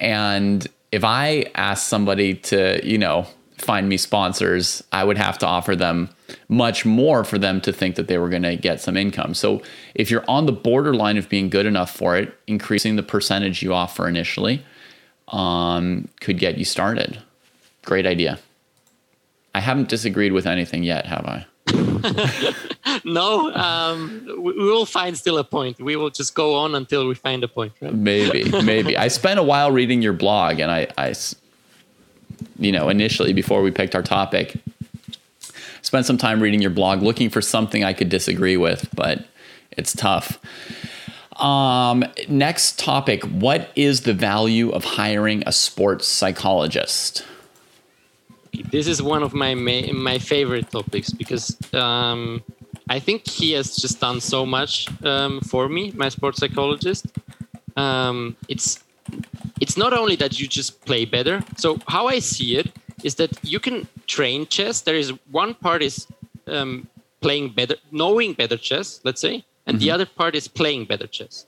And if I asked somebody to, find me sponsors, I would have to offer them much more for them to think that they were going to get some income. So if you're on the borderline of being good enough for it, increasing the percentage you offer initially could get you started. Great idea. I haven't disagreed with anything yet, have I? No, we will find still a point. We will just go on until we find a point. Right? Maybe. I spent a while reading your blog, and I, initially before we picked our topic, spent some time reading your blog, looking for something I could disagree with, but it's tough. Next topic: what is the value of hiring a sports psychologist? This is one of my favorite topics because I think he has just done so much for me, my sports psychologist. It's not only that you just play better. So how I see it is that you can train chess. There is one part is playing better, knowing better chess, let's say, and the other part is playing better chess.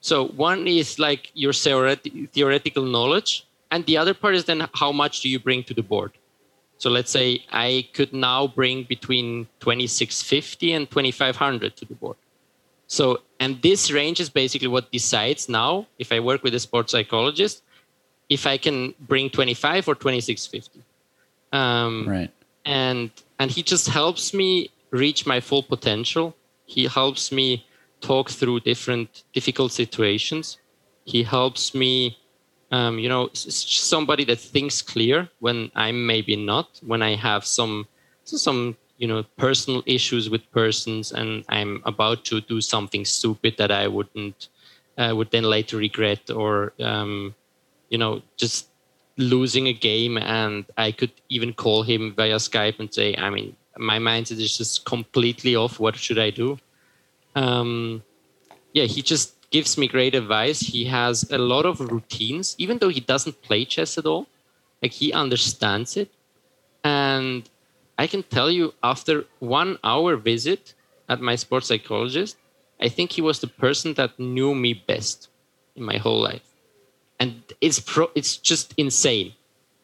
So one is like your theoretical knowledge, and the other part is then how much do you bring to the board. So let's say I could now bring between 2650 and 2500 to the board. So, and this range is basically what decides now, if I work with a sports psychologist, if I can bring 25 or 2650. Right. And he just helps me reach my full potential. He helps me talk through different difficult situations. He helps me, somebody that thinks clear when I'm maybe not, when I have some personal issues with persons and I'm about to do something stupid that I would then later regret, or just losing a game, and I could even call him via Skype and say, I mean, my mindset is just completely off. What should I do? He just gives me great advice. He has a lot of routines, even though he doesn't play chess at all. Like, he understands it. And I can tell you, after 1 hour visit at my sports psychologist, I think he was the person that knew me best in my whole life. And it's just insane.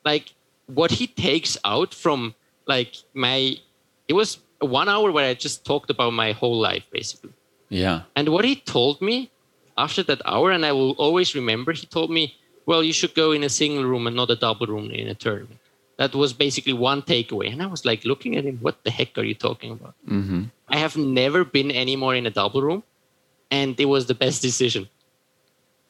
Like, what he takes out from, like, it was 1 hour where I just talked about my whole life, basically. Yeah. And what he told me after that hour, and I will always remember, he told me, well, you should go in a single room and not a double room in a tournament. That was basically one takeaway. And I was like looking at him, what the heck are you talking about? Mm-hmm. I have never been anymore in a double room. And it was the best decision.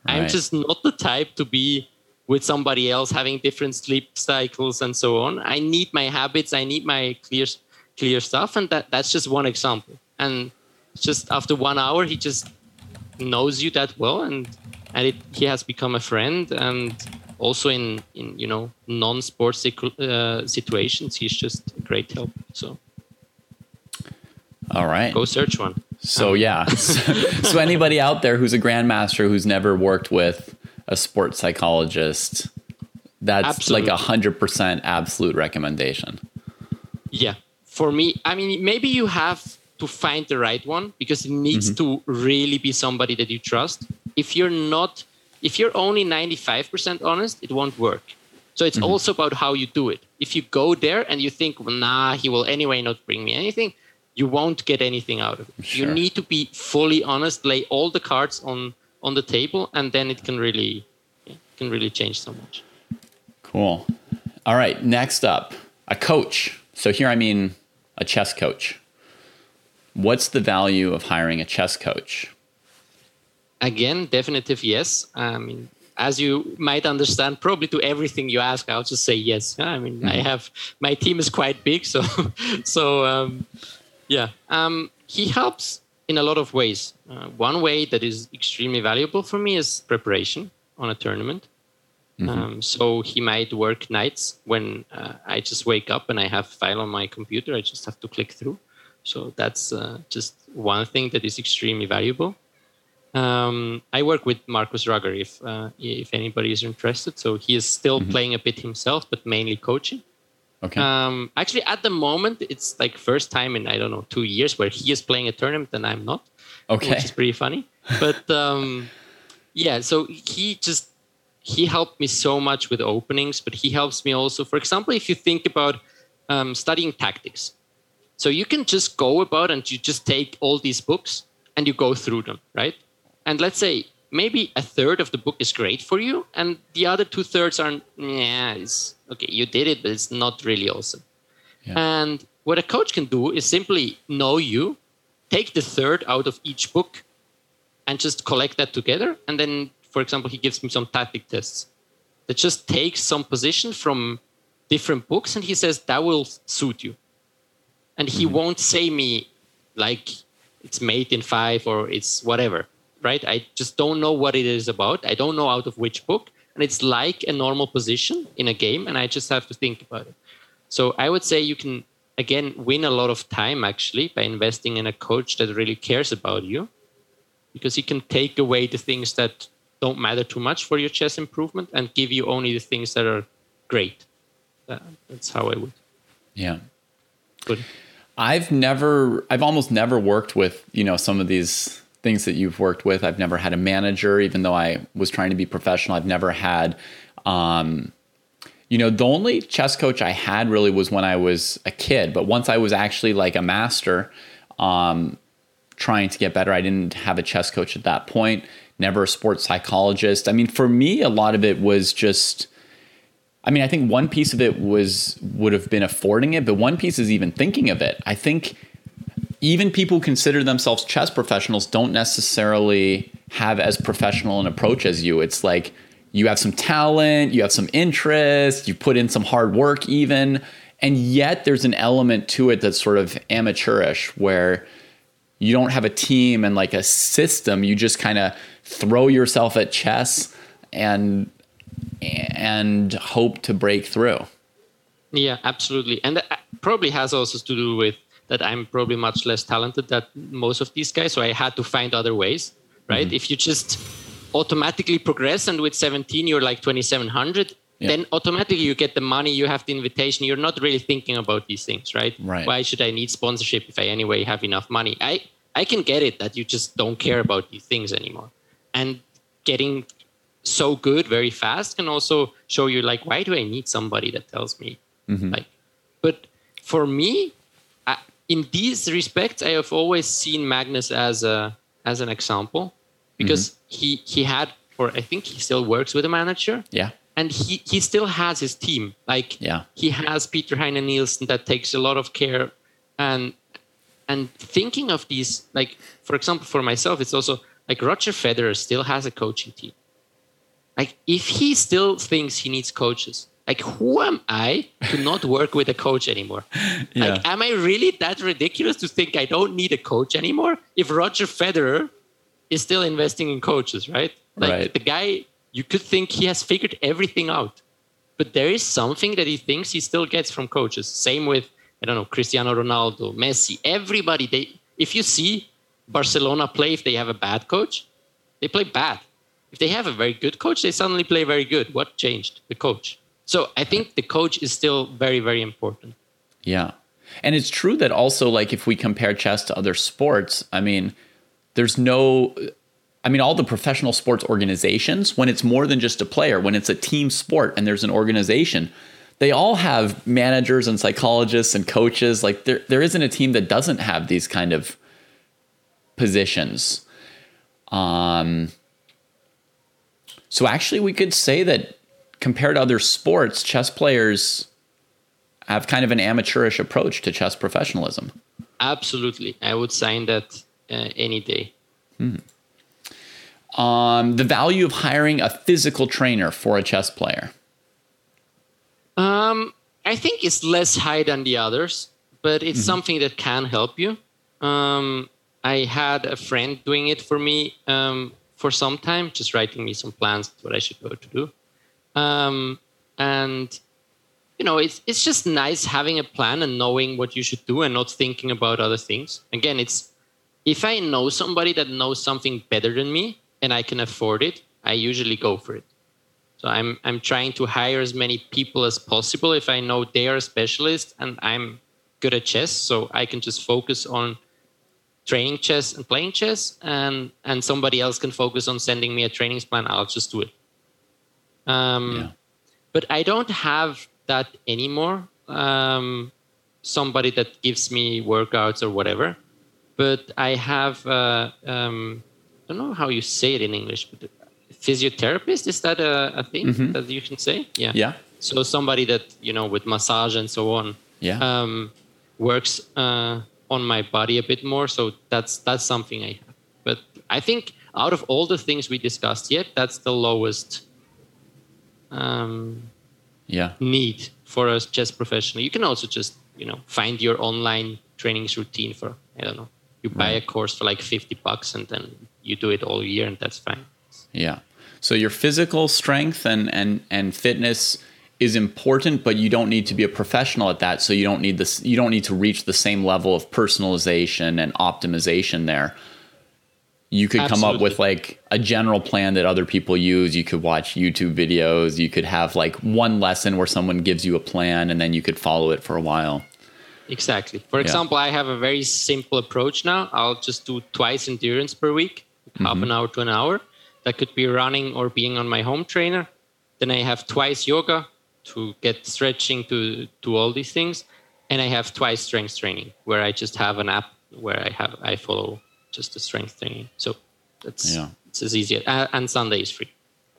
Right. I'm just not the type to be with somebody else having different sleep cycles and so on. I need my habits. I need my clear stuff. And that's just one example. And just after 1 hour, he just knows you that well. And he has become a friend. And also in non-sports situations, he's just a great help. So, all right, go search one. So yeah, so anybody out there who's a grandmaster who's never worked with a sports psychologist, that's absolutely, like 100% absolute recommendation. Yeah, for me, I mean, maybe you have to find the right one because it needs to really be somebody that you trust. If you're only 95% honest, it won't work. So it's also about how you do it. If you go there and you think, well, nah, he will anyway not bring me anything, you won't get anything out of it. Sure. You need to be fully honest, lay all the cards on the table, and then it can really change so much. Cool. All right, next up, a coach. So here I mean a chess coach. What's the value of hiring a chess coach? Again, definitive yes. I mean, as you might understand, probably to everything you ask, I'll just say yes. I mean, I have, my team is quite big, he helps in a lot of ways. One way that is extremely valuable for me is preparation on a tournament. So he might work nights when I just wake up and I have a file on my computer. I just have to click through. So that's just one thing that is extremely valuable. I work with Marcus Rugger if anybody is interested. So he is still playing a bit himself, but mainly coaching. Okay. Actually, at the moment, it's like first time in, I don't know, 2 years where he is playing a tournament and I'm not. Okay. Which is pretty funny. But so he helped me so much with openings, but he helps me also, for example, if you think about studying tactics. So you can just go about and you just take all these books and you go through them, right? And let's say maybe a third of the book is great for you, and the other two-thirds are, okay, you did it, but it's not really awesome. Yeah. And what a coach can do is simply know you, take the third out of each book, and just collect that together. And then, for example, he gives me some tactic tests that just takes some position from different books, and he says, that will suit you. And he won't say me, like, it's mate in 5 or it's whatever, right? I just don't know what it is about. I don't know out of which book. And it's like a normal position in a game. And I just have to think about it. So I would say you can, again, win a lot of time actually by investing in a coach that really cares about you, because he can take away the things that don't matter too much for your chess improvement and give you only the things that are great. That's how I would. Yeah. Good. I've almost never worked with, some of these things that you've worked with. I've never had a manager, even though I was trying to be professional. I've never had, the only chess coach I had really was when I was a kid. But once I was actually like a master, trying to get better, I didn't have a chess coach at that point. Never a sports psychologist. I mean, for me, a lot of it was just, I think one piece of it would have been affording it, but one piece is even thinking of it. I think even people who consider themselves chess professionals don't necessarily have as professional an approach as you. It's like you have some talent, you have some interest, you put in some hard work even, and yet there's an element to it that's sort of amateurish where you don't have a team and like a system. You just kind of throw yourself at chess and hope to break through. Yeah, absolutely. And that probably has also to do with that I'm probably much less talented than most of these guys. So I had to find other ways, right? Mm-hmm. If you just automatically progress and with 17, you're like 2,700, then automatically you get the money, you have the invitation. You're not really thinking about these things, right? Right. Why should I need sponsorship if I anyway have enough money? I can get it that you just don't care about these things anymore. And getting so good very fast can also show you like, why do I need somebody that tells me? Mm-hmm. But for me, in these respects, I have always seen Magnus as an example, because he had, or I think he still works with a manager. Yeah. And he still has his team. He has Peter Heine Nielsen that takes a lot of care. And thinking of these, for example, for myself, it's also like Roger Federer still has a coaching team. If he still thinks he needs coaches, who am I to not work with a coach anymore? Yeah. Am I really that ridiculous to think I don't need a coach anymore? If Roger Federer is still investing in coaches, right? Right. The guy, you could think he has figured everything out, but there is something that he thinks he still gets from coaches. Same with, Cristiano Ronaldo, Messi, everybody. If you see Barcelona play, if they have a bad coach, they play bad. If they have a very good coach, they suddenly play very good. What changed? The coach. So I think the coach is still very, very important. Yeah. And it's true that also, if we compare chess to other sports, all the professional sports organizations, when it's more than just a player, when it's a team sport and there's an organization, they all have managers and psychologists and coaches. There isn't a team that doesn't have these kind of positions. So actually, we could say that compared to other sports, chess players have kind of an amateurish approach to chess professionalism. Absolutely. I would sign that any day. The value of hiring a physical trainer for a chess player. I think it's less high than the others, but it's something that can help you. I had a friend doing it for me, for some time, just writing me some plans, what I should go to do. It's just nice having a plan and knowing what you should do and not thinking about other things. Again, it's, if I know somebody that knows something better than me and I can afford it, I usually go for it. So I'm trying to hire as many people as possible if I know they are a specialist and I'm good at chess, so I can just focus on training chess and playing chess, and somebody else can focus on sending me a training plan. I'll just do it. But I don't have that anymore. Somebody that gives me workouts or whatever. But I have, I don't know how you say it in English, but physiotherapist, is that a thing that you can say? Yeah. Yeah. So somebody that, with massage and so on, works on my body a bit more. So that's something I have. But I think out of all the things we discussed yet, that's the lowest need for a chess professional. You can also just, find your online trainings routine for, you buy a course for $50 and then you do it all year and that's fine. Yeah. So your physical strength and fitness is important, but you don't need to be a professional at that. So you don't need this. You don't need to reach the same level of personalization and optimization there. You could come up with like a general plan that other people use. You could watch YouTube videos. You could have like one lesson where someone gives you a plan and then you could follow it for a while. Exactly. For example, I have a very simple approach now. I'll just do twice endurance per week, half an hour to an hour. That could be running or being on my home trainer. Then I have twice yoga to get stretching, to do all these things. And I have twice strength training where I just have an app where I follow just the strength training. So that's it's as easy. And Sunday is free.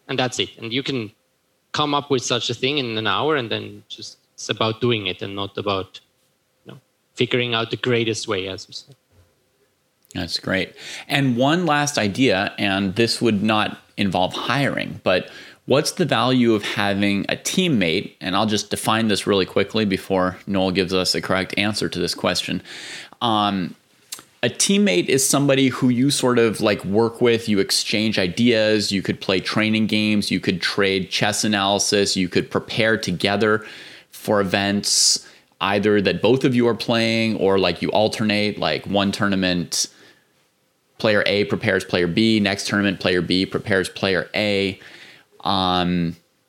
And that's it. And you can come up with such a thing in an hour and then just it's about doing it and not about figuring out the greatest way, as you said. That's great. And one last idea, and this would not involve hiring, but what's the value of having a teammate? And I'll just define this really quickly before Noel gives us a correct answer to this question. A teammate is somebody who you sort of like work with, you exchange ideas, you could play training games, you could trade chess analysis, you could prepare together for events, either that both of you are playing or like you alternate, like one tournament, player A prepares player B, next tournament, player B prepares player A.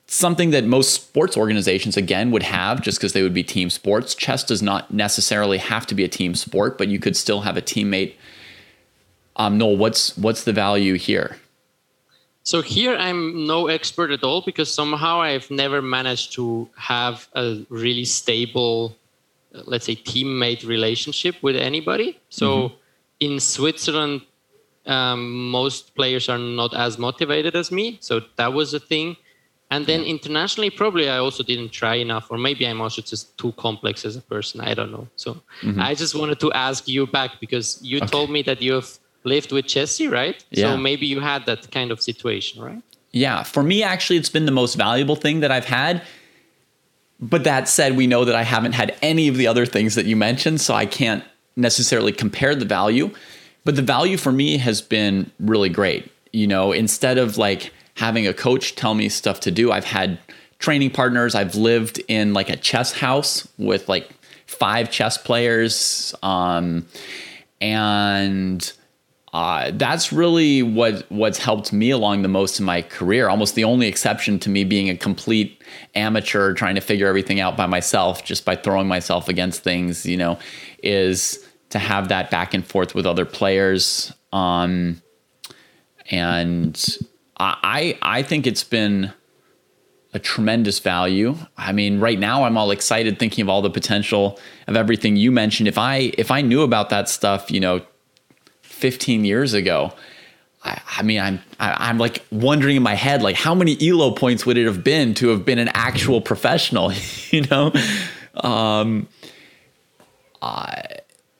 Something that most sports organizations, again, would have just because they would be team sports. Chess does not necessarily have to be a team sport, but you could still have a teammate. Noel, what's the value here? So here I'm no expert at all because somehow I've never managed to have a really stable, let's say, teammate relationship with anybody. So in Switzerland, most players are not as motivated as me. So that was a thing. And then internationally, probably I also didn't try enough, or maybe I'm also just too complex as a person. I don't know. So I just wanted to ask you back because you told me that you have lived with Chessy, right? Yeah. So maybe you had that kind of situation, right? Yeah. For me, actually, it's been the most valuable thing that I've had. But that said, we know that I haven't had any of the other things that you mentioned, so I can't necessarily compare the value. But the value for me has been really great. You know, instead of like having a coach tell me stuff to do, I've had training partners. I've lived in like a chess house with like 5 chess players. That's really what's helped me along the most in my career. Almost the only exception to me being a complete amateur trying to figure everything out by myself, just by throwing myself against things, you know, is to have that back and forth with other players. And I think it's been a tremendous value. I mean, right now I'm all excited thinking of all the potential of everything you mentioned. If I knew about that stuff, you know, 15 years ago, I'm like wondering in my head, like how many ELO points would it have been to have been an actual professional, you know?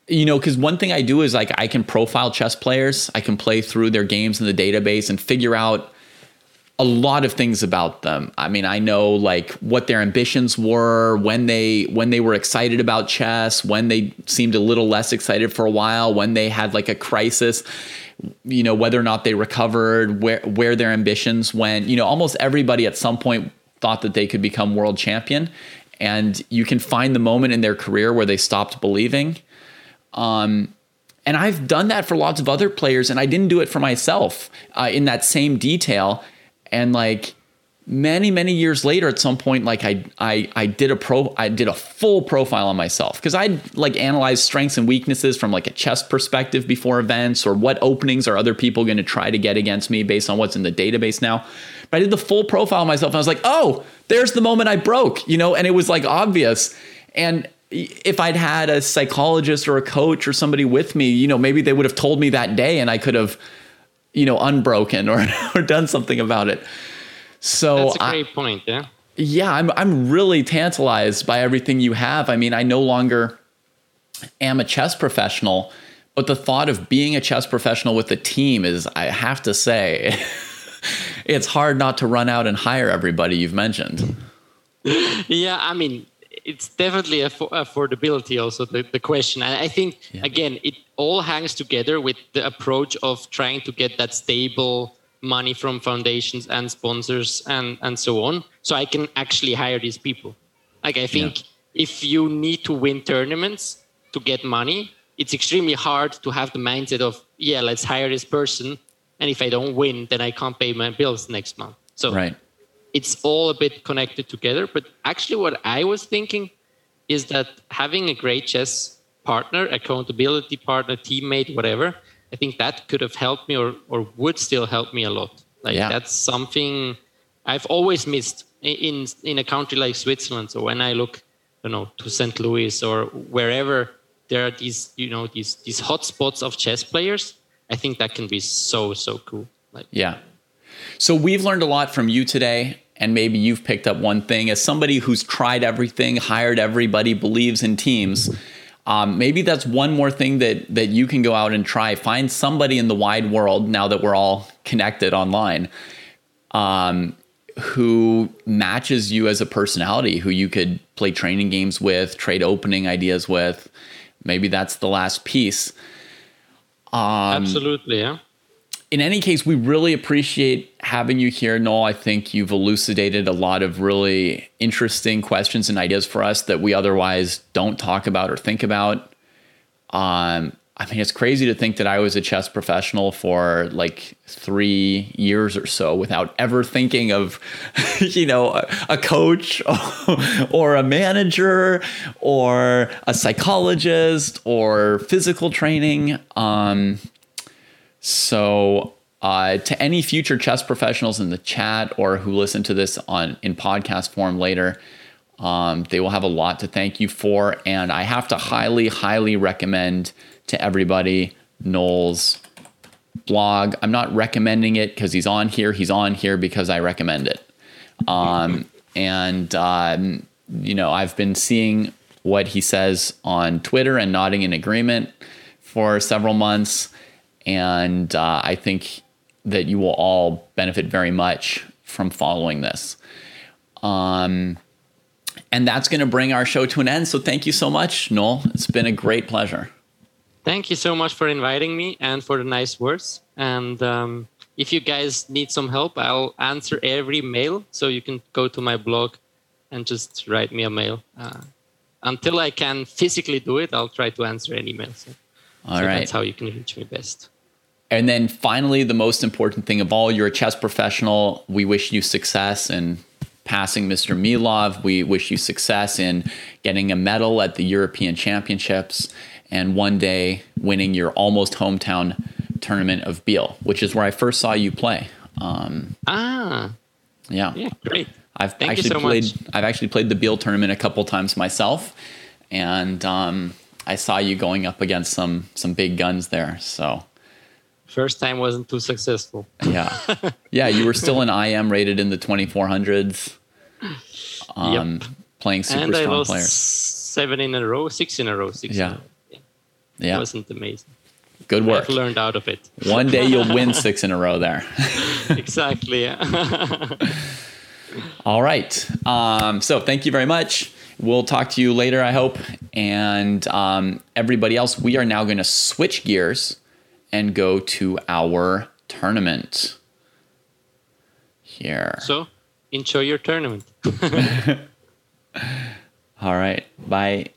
You know, because one thing I do is like I can profile chess players. I can play through their games in the database and figure out a lot of things about them. I mean, I know like what their ambitions were, when they were excited about chess, when they seemed a little less excited for a while, when they had like a crisis, you know, whether or not they recovered, where their ambitions went. You know, almost everybody at some point thought that they could become world champion, and you can find the moment in their career where they stopped believing. And I've done that for lots of other players, and I didn't do it for myself in that same detail. And like many years later, at some point, like I did a full profile on myself because I'd like analyze strengths and weaknesses from like a chess perspective before events, or what openings are other people going to try to get against me based on what's in the database now. But I did the full profile on myself, and I was like, oh, there's the moment I broke, you know, and it was like obvious. And if I'd had a psychologist or a coach or somebody with me, you know, maybe they would have told me that day, and I could have, you know, unbroken or done something about it. So that's a great point. Yeah. Yeah. I'm really tantalized by everything you have. I mean, I no longer am a chess professional, but the thought of being a chess professional with a team is, I have to say, it's hard not to run out and hire everybody you've mentioned. Yeah. I mean, it's definitely affordability also the question. And I think, again, it all hangs together with the approach of trying to get that stable money from foundations and sponsors and so on. So I can actually hire these people. Like, I think if you need to win tournaments to get money, it's extremely hard to have the mindset of, yeah, let's hire this person. And if I don't win, then I can't pay my bills next month. So it's all a bit connected together. But actually what I was thinking is that having a great chess partner, accountability partner, teammate, whatever, I think that could have helped me or would still help me a lot. Like that's something I've always missed in a country like Switzerland. So when I look, you know, to St. Louis or wherever there are these, you know, these hotspots of chess players, I think that can be so cool. Like, so we've learned a lot from you today. And maybe you've picked up one thing as somebody who's tried everything, hired everybody, believes in teams. Maybe that's one more thing that you can go out and try. Find somebody in the wide world, now that we're all connected online, who matches you as a personality, who you could play training games with, trade opening ideas with. Maybe that's the last piece. Absolutely, yeah. In any case, we really appreciate having you here, Noel. I think you've elucidated a lot of really interesting questions and ideas for us that we otherwise don't talk about or think about. I mean, it's crazy to think that I was a chess professional for like 3 years or so without ever thinking of, you know, a coach or a manager or a psychologist or physical training. So to any future chess professionals in the chat or who listen to this in podcast form later, they will have a lot to thank you for. And I have to highly, highly recommend to everybody Noel's blog. I'm not recommending it because he's on here. He's on here because I recommend it. You know, I've been seeing what he says on Twitter and nodding in agreement for several months. And I think that you will all benefit very much from following this. And that's going to bring our show to an end. So thank you so much, Noel. It's been a great pleasure. Thank you so much for inviting me and for the nice words. And if you guys need some help, I'll answer every mail. So you can go to my blog and just write me a mail. Until I can physically do it, I'll try to answer any mail. All right. That's how you can reach me best. And then finally, the most important thing of all, you're a chess professional. We wish you success in passing Mr. Milov. We wish you success in getting a medal at the European Championships and one day winning your almost hometown tournament of Biel, which is where I first saw you play. Yeah, great. I've actually played the Biel tournament a couple times myself. And I saw you going up against some big guns there. So first time wasn't too successful. Yeah. You were still an IM rated in the 2400s, playing super and strong I lost players. 6 in a row. Yeah. Yeah. It wasn't amazing. Good work. I've learned out of it. One day you'll win 6 in a row there. Exactly. Yeah. All right. So thank you very much. We'll talk to you later, I hope. And everybody else, we are now going to switch gears and go to our tournament here. So enjoy your tournament. All right. Bye.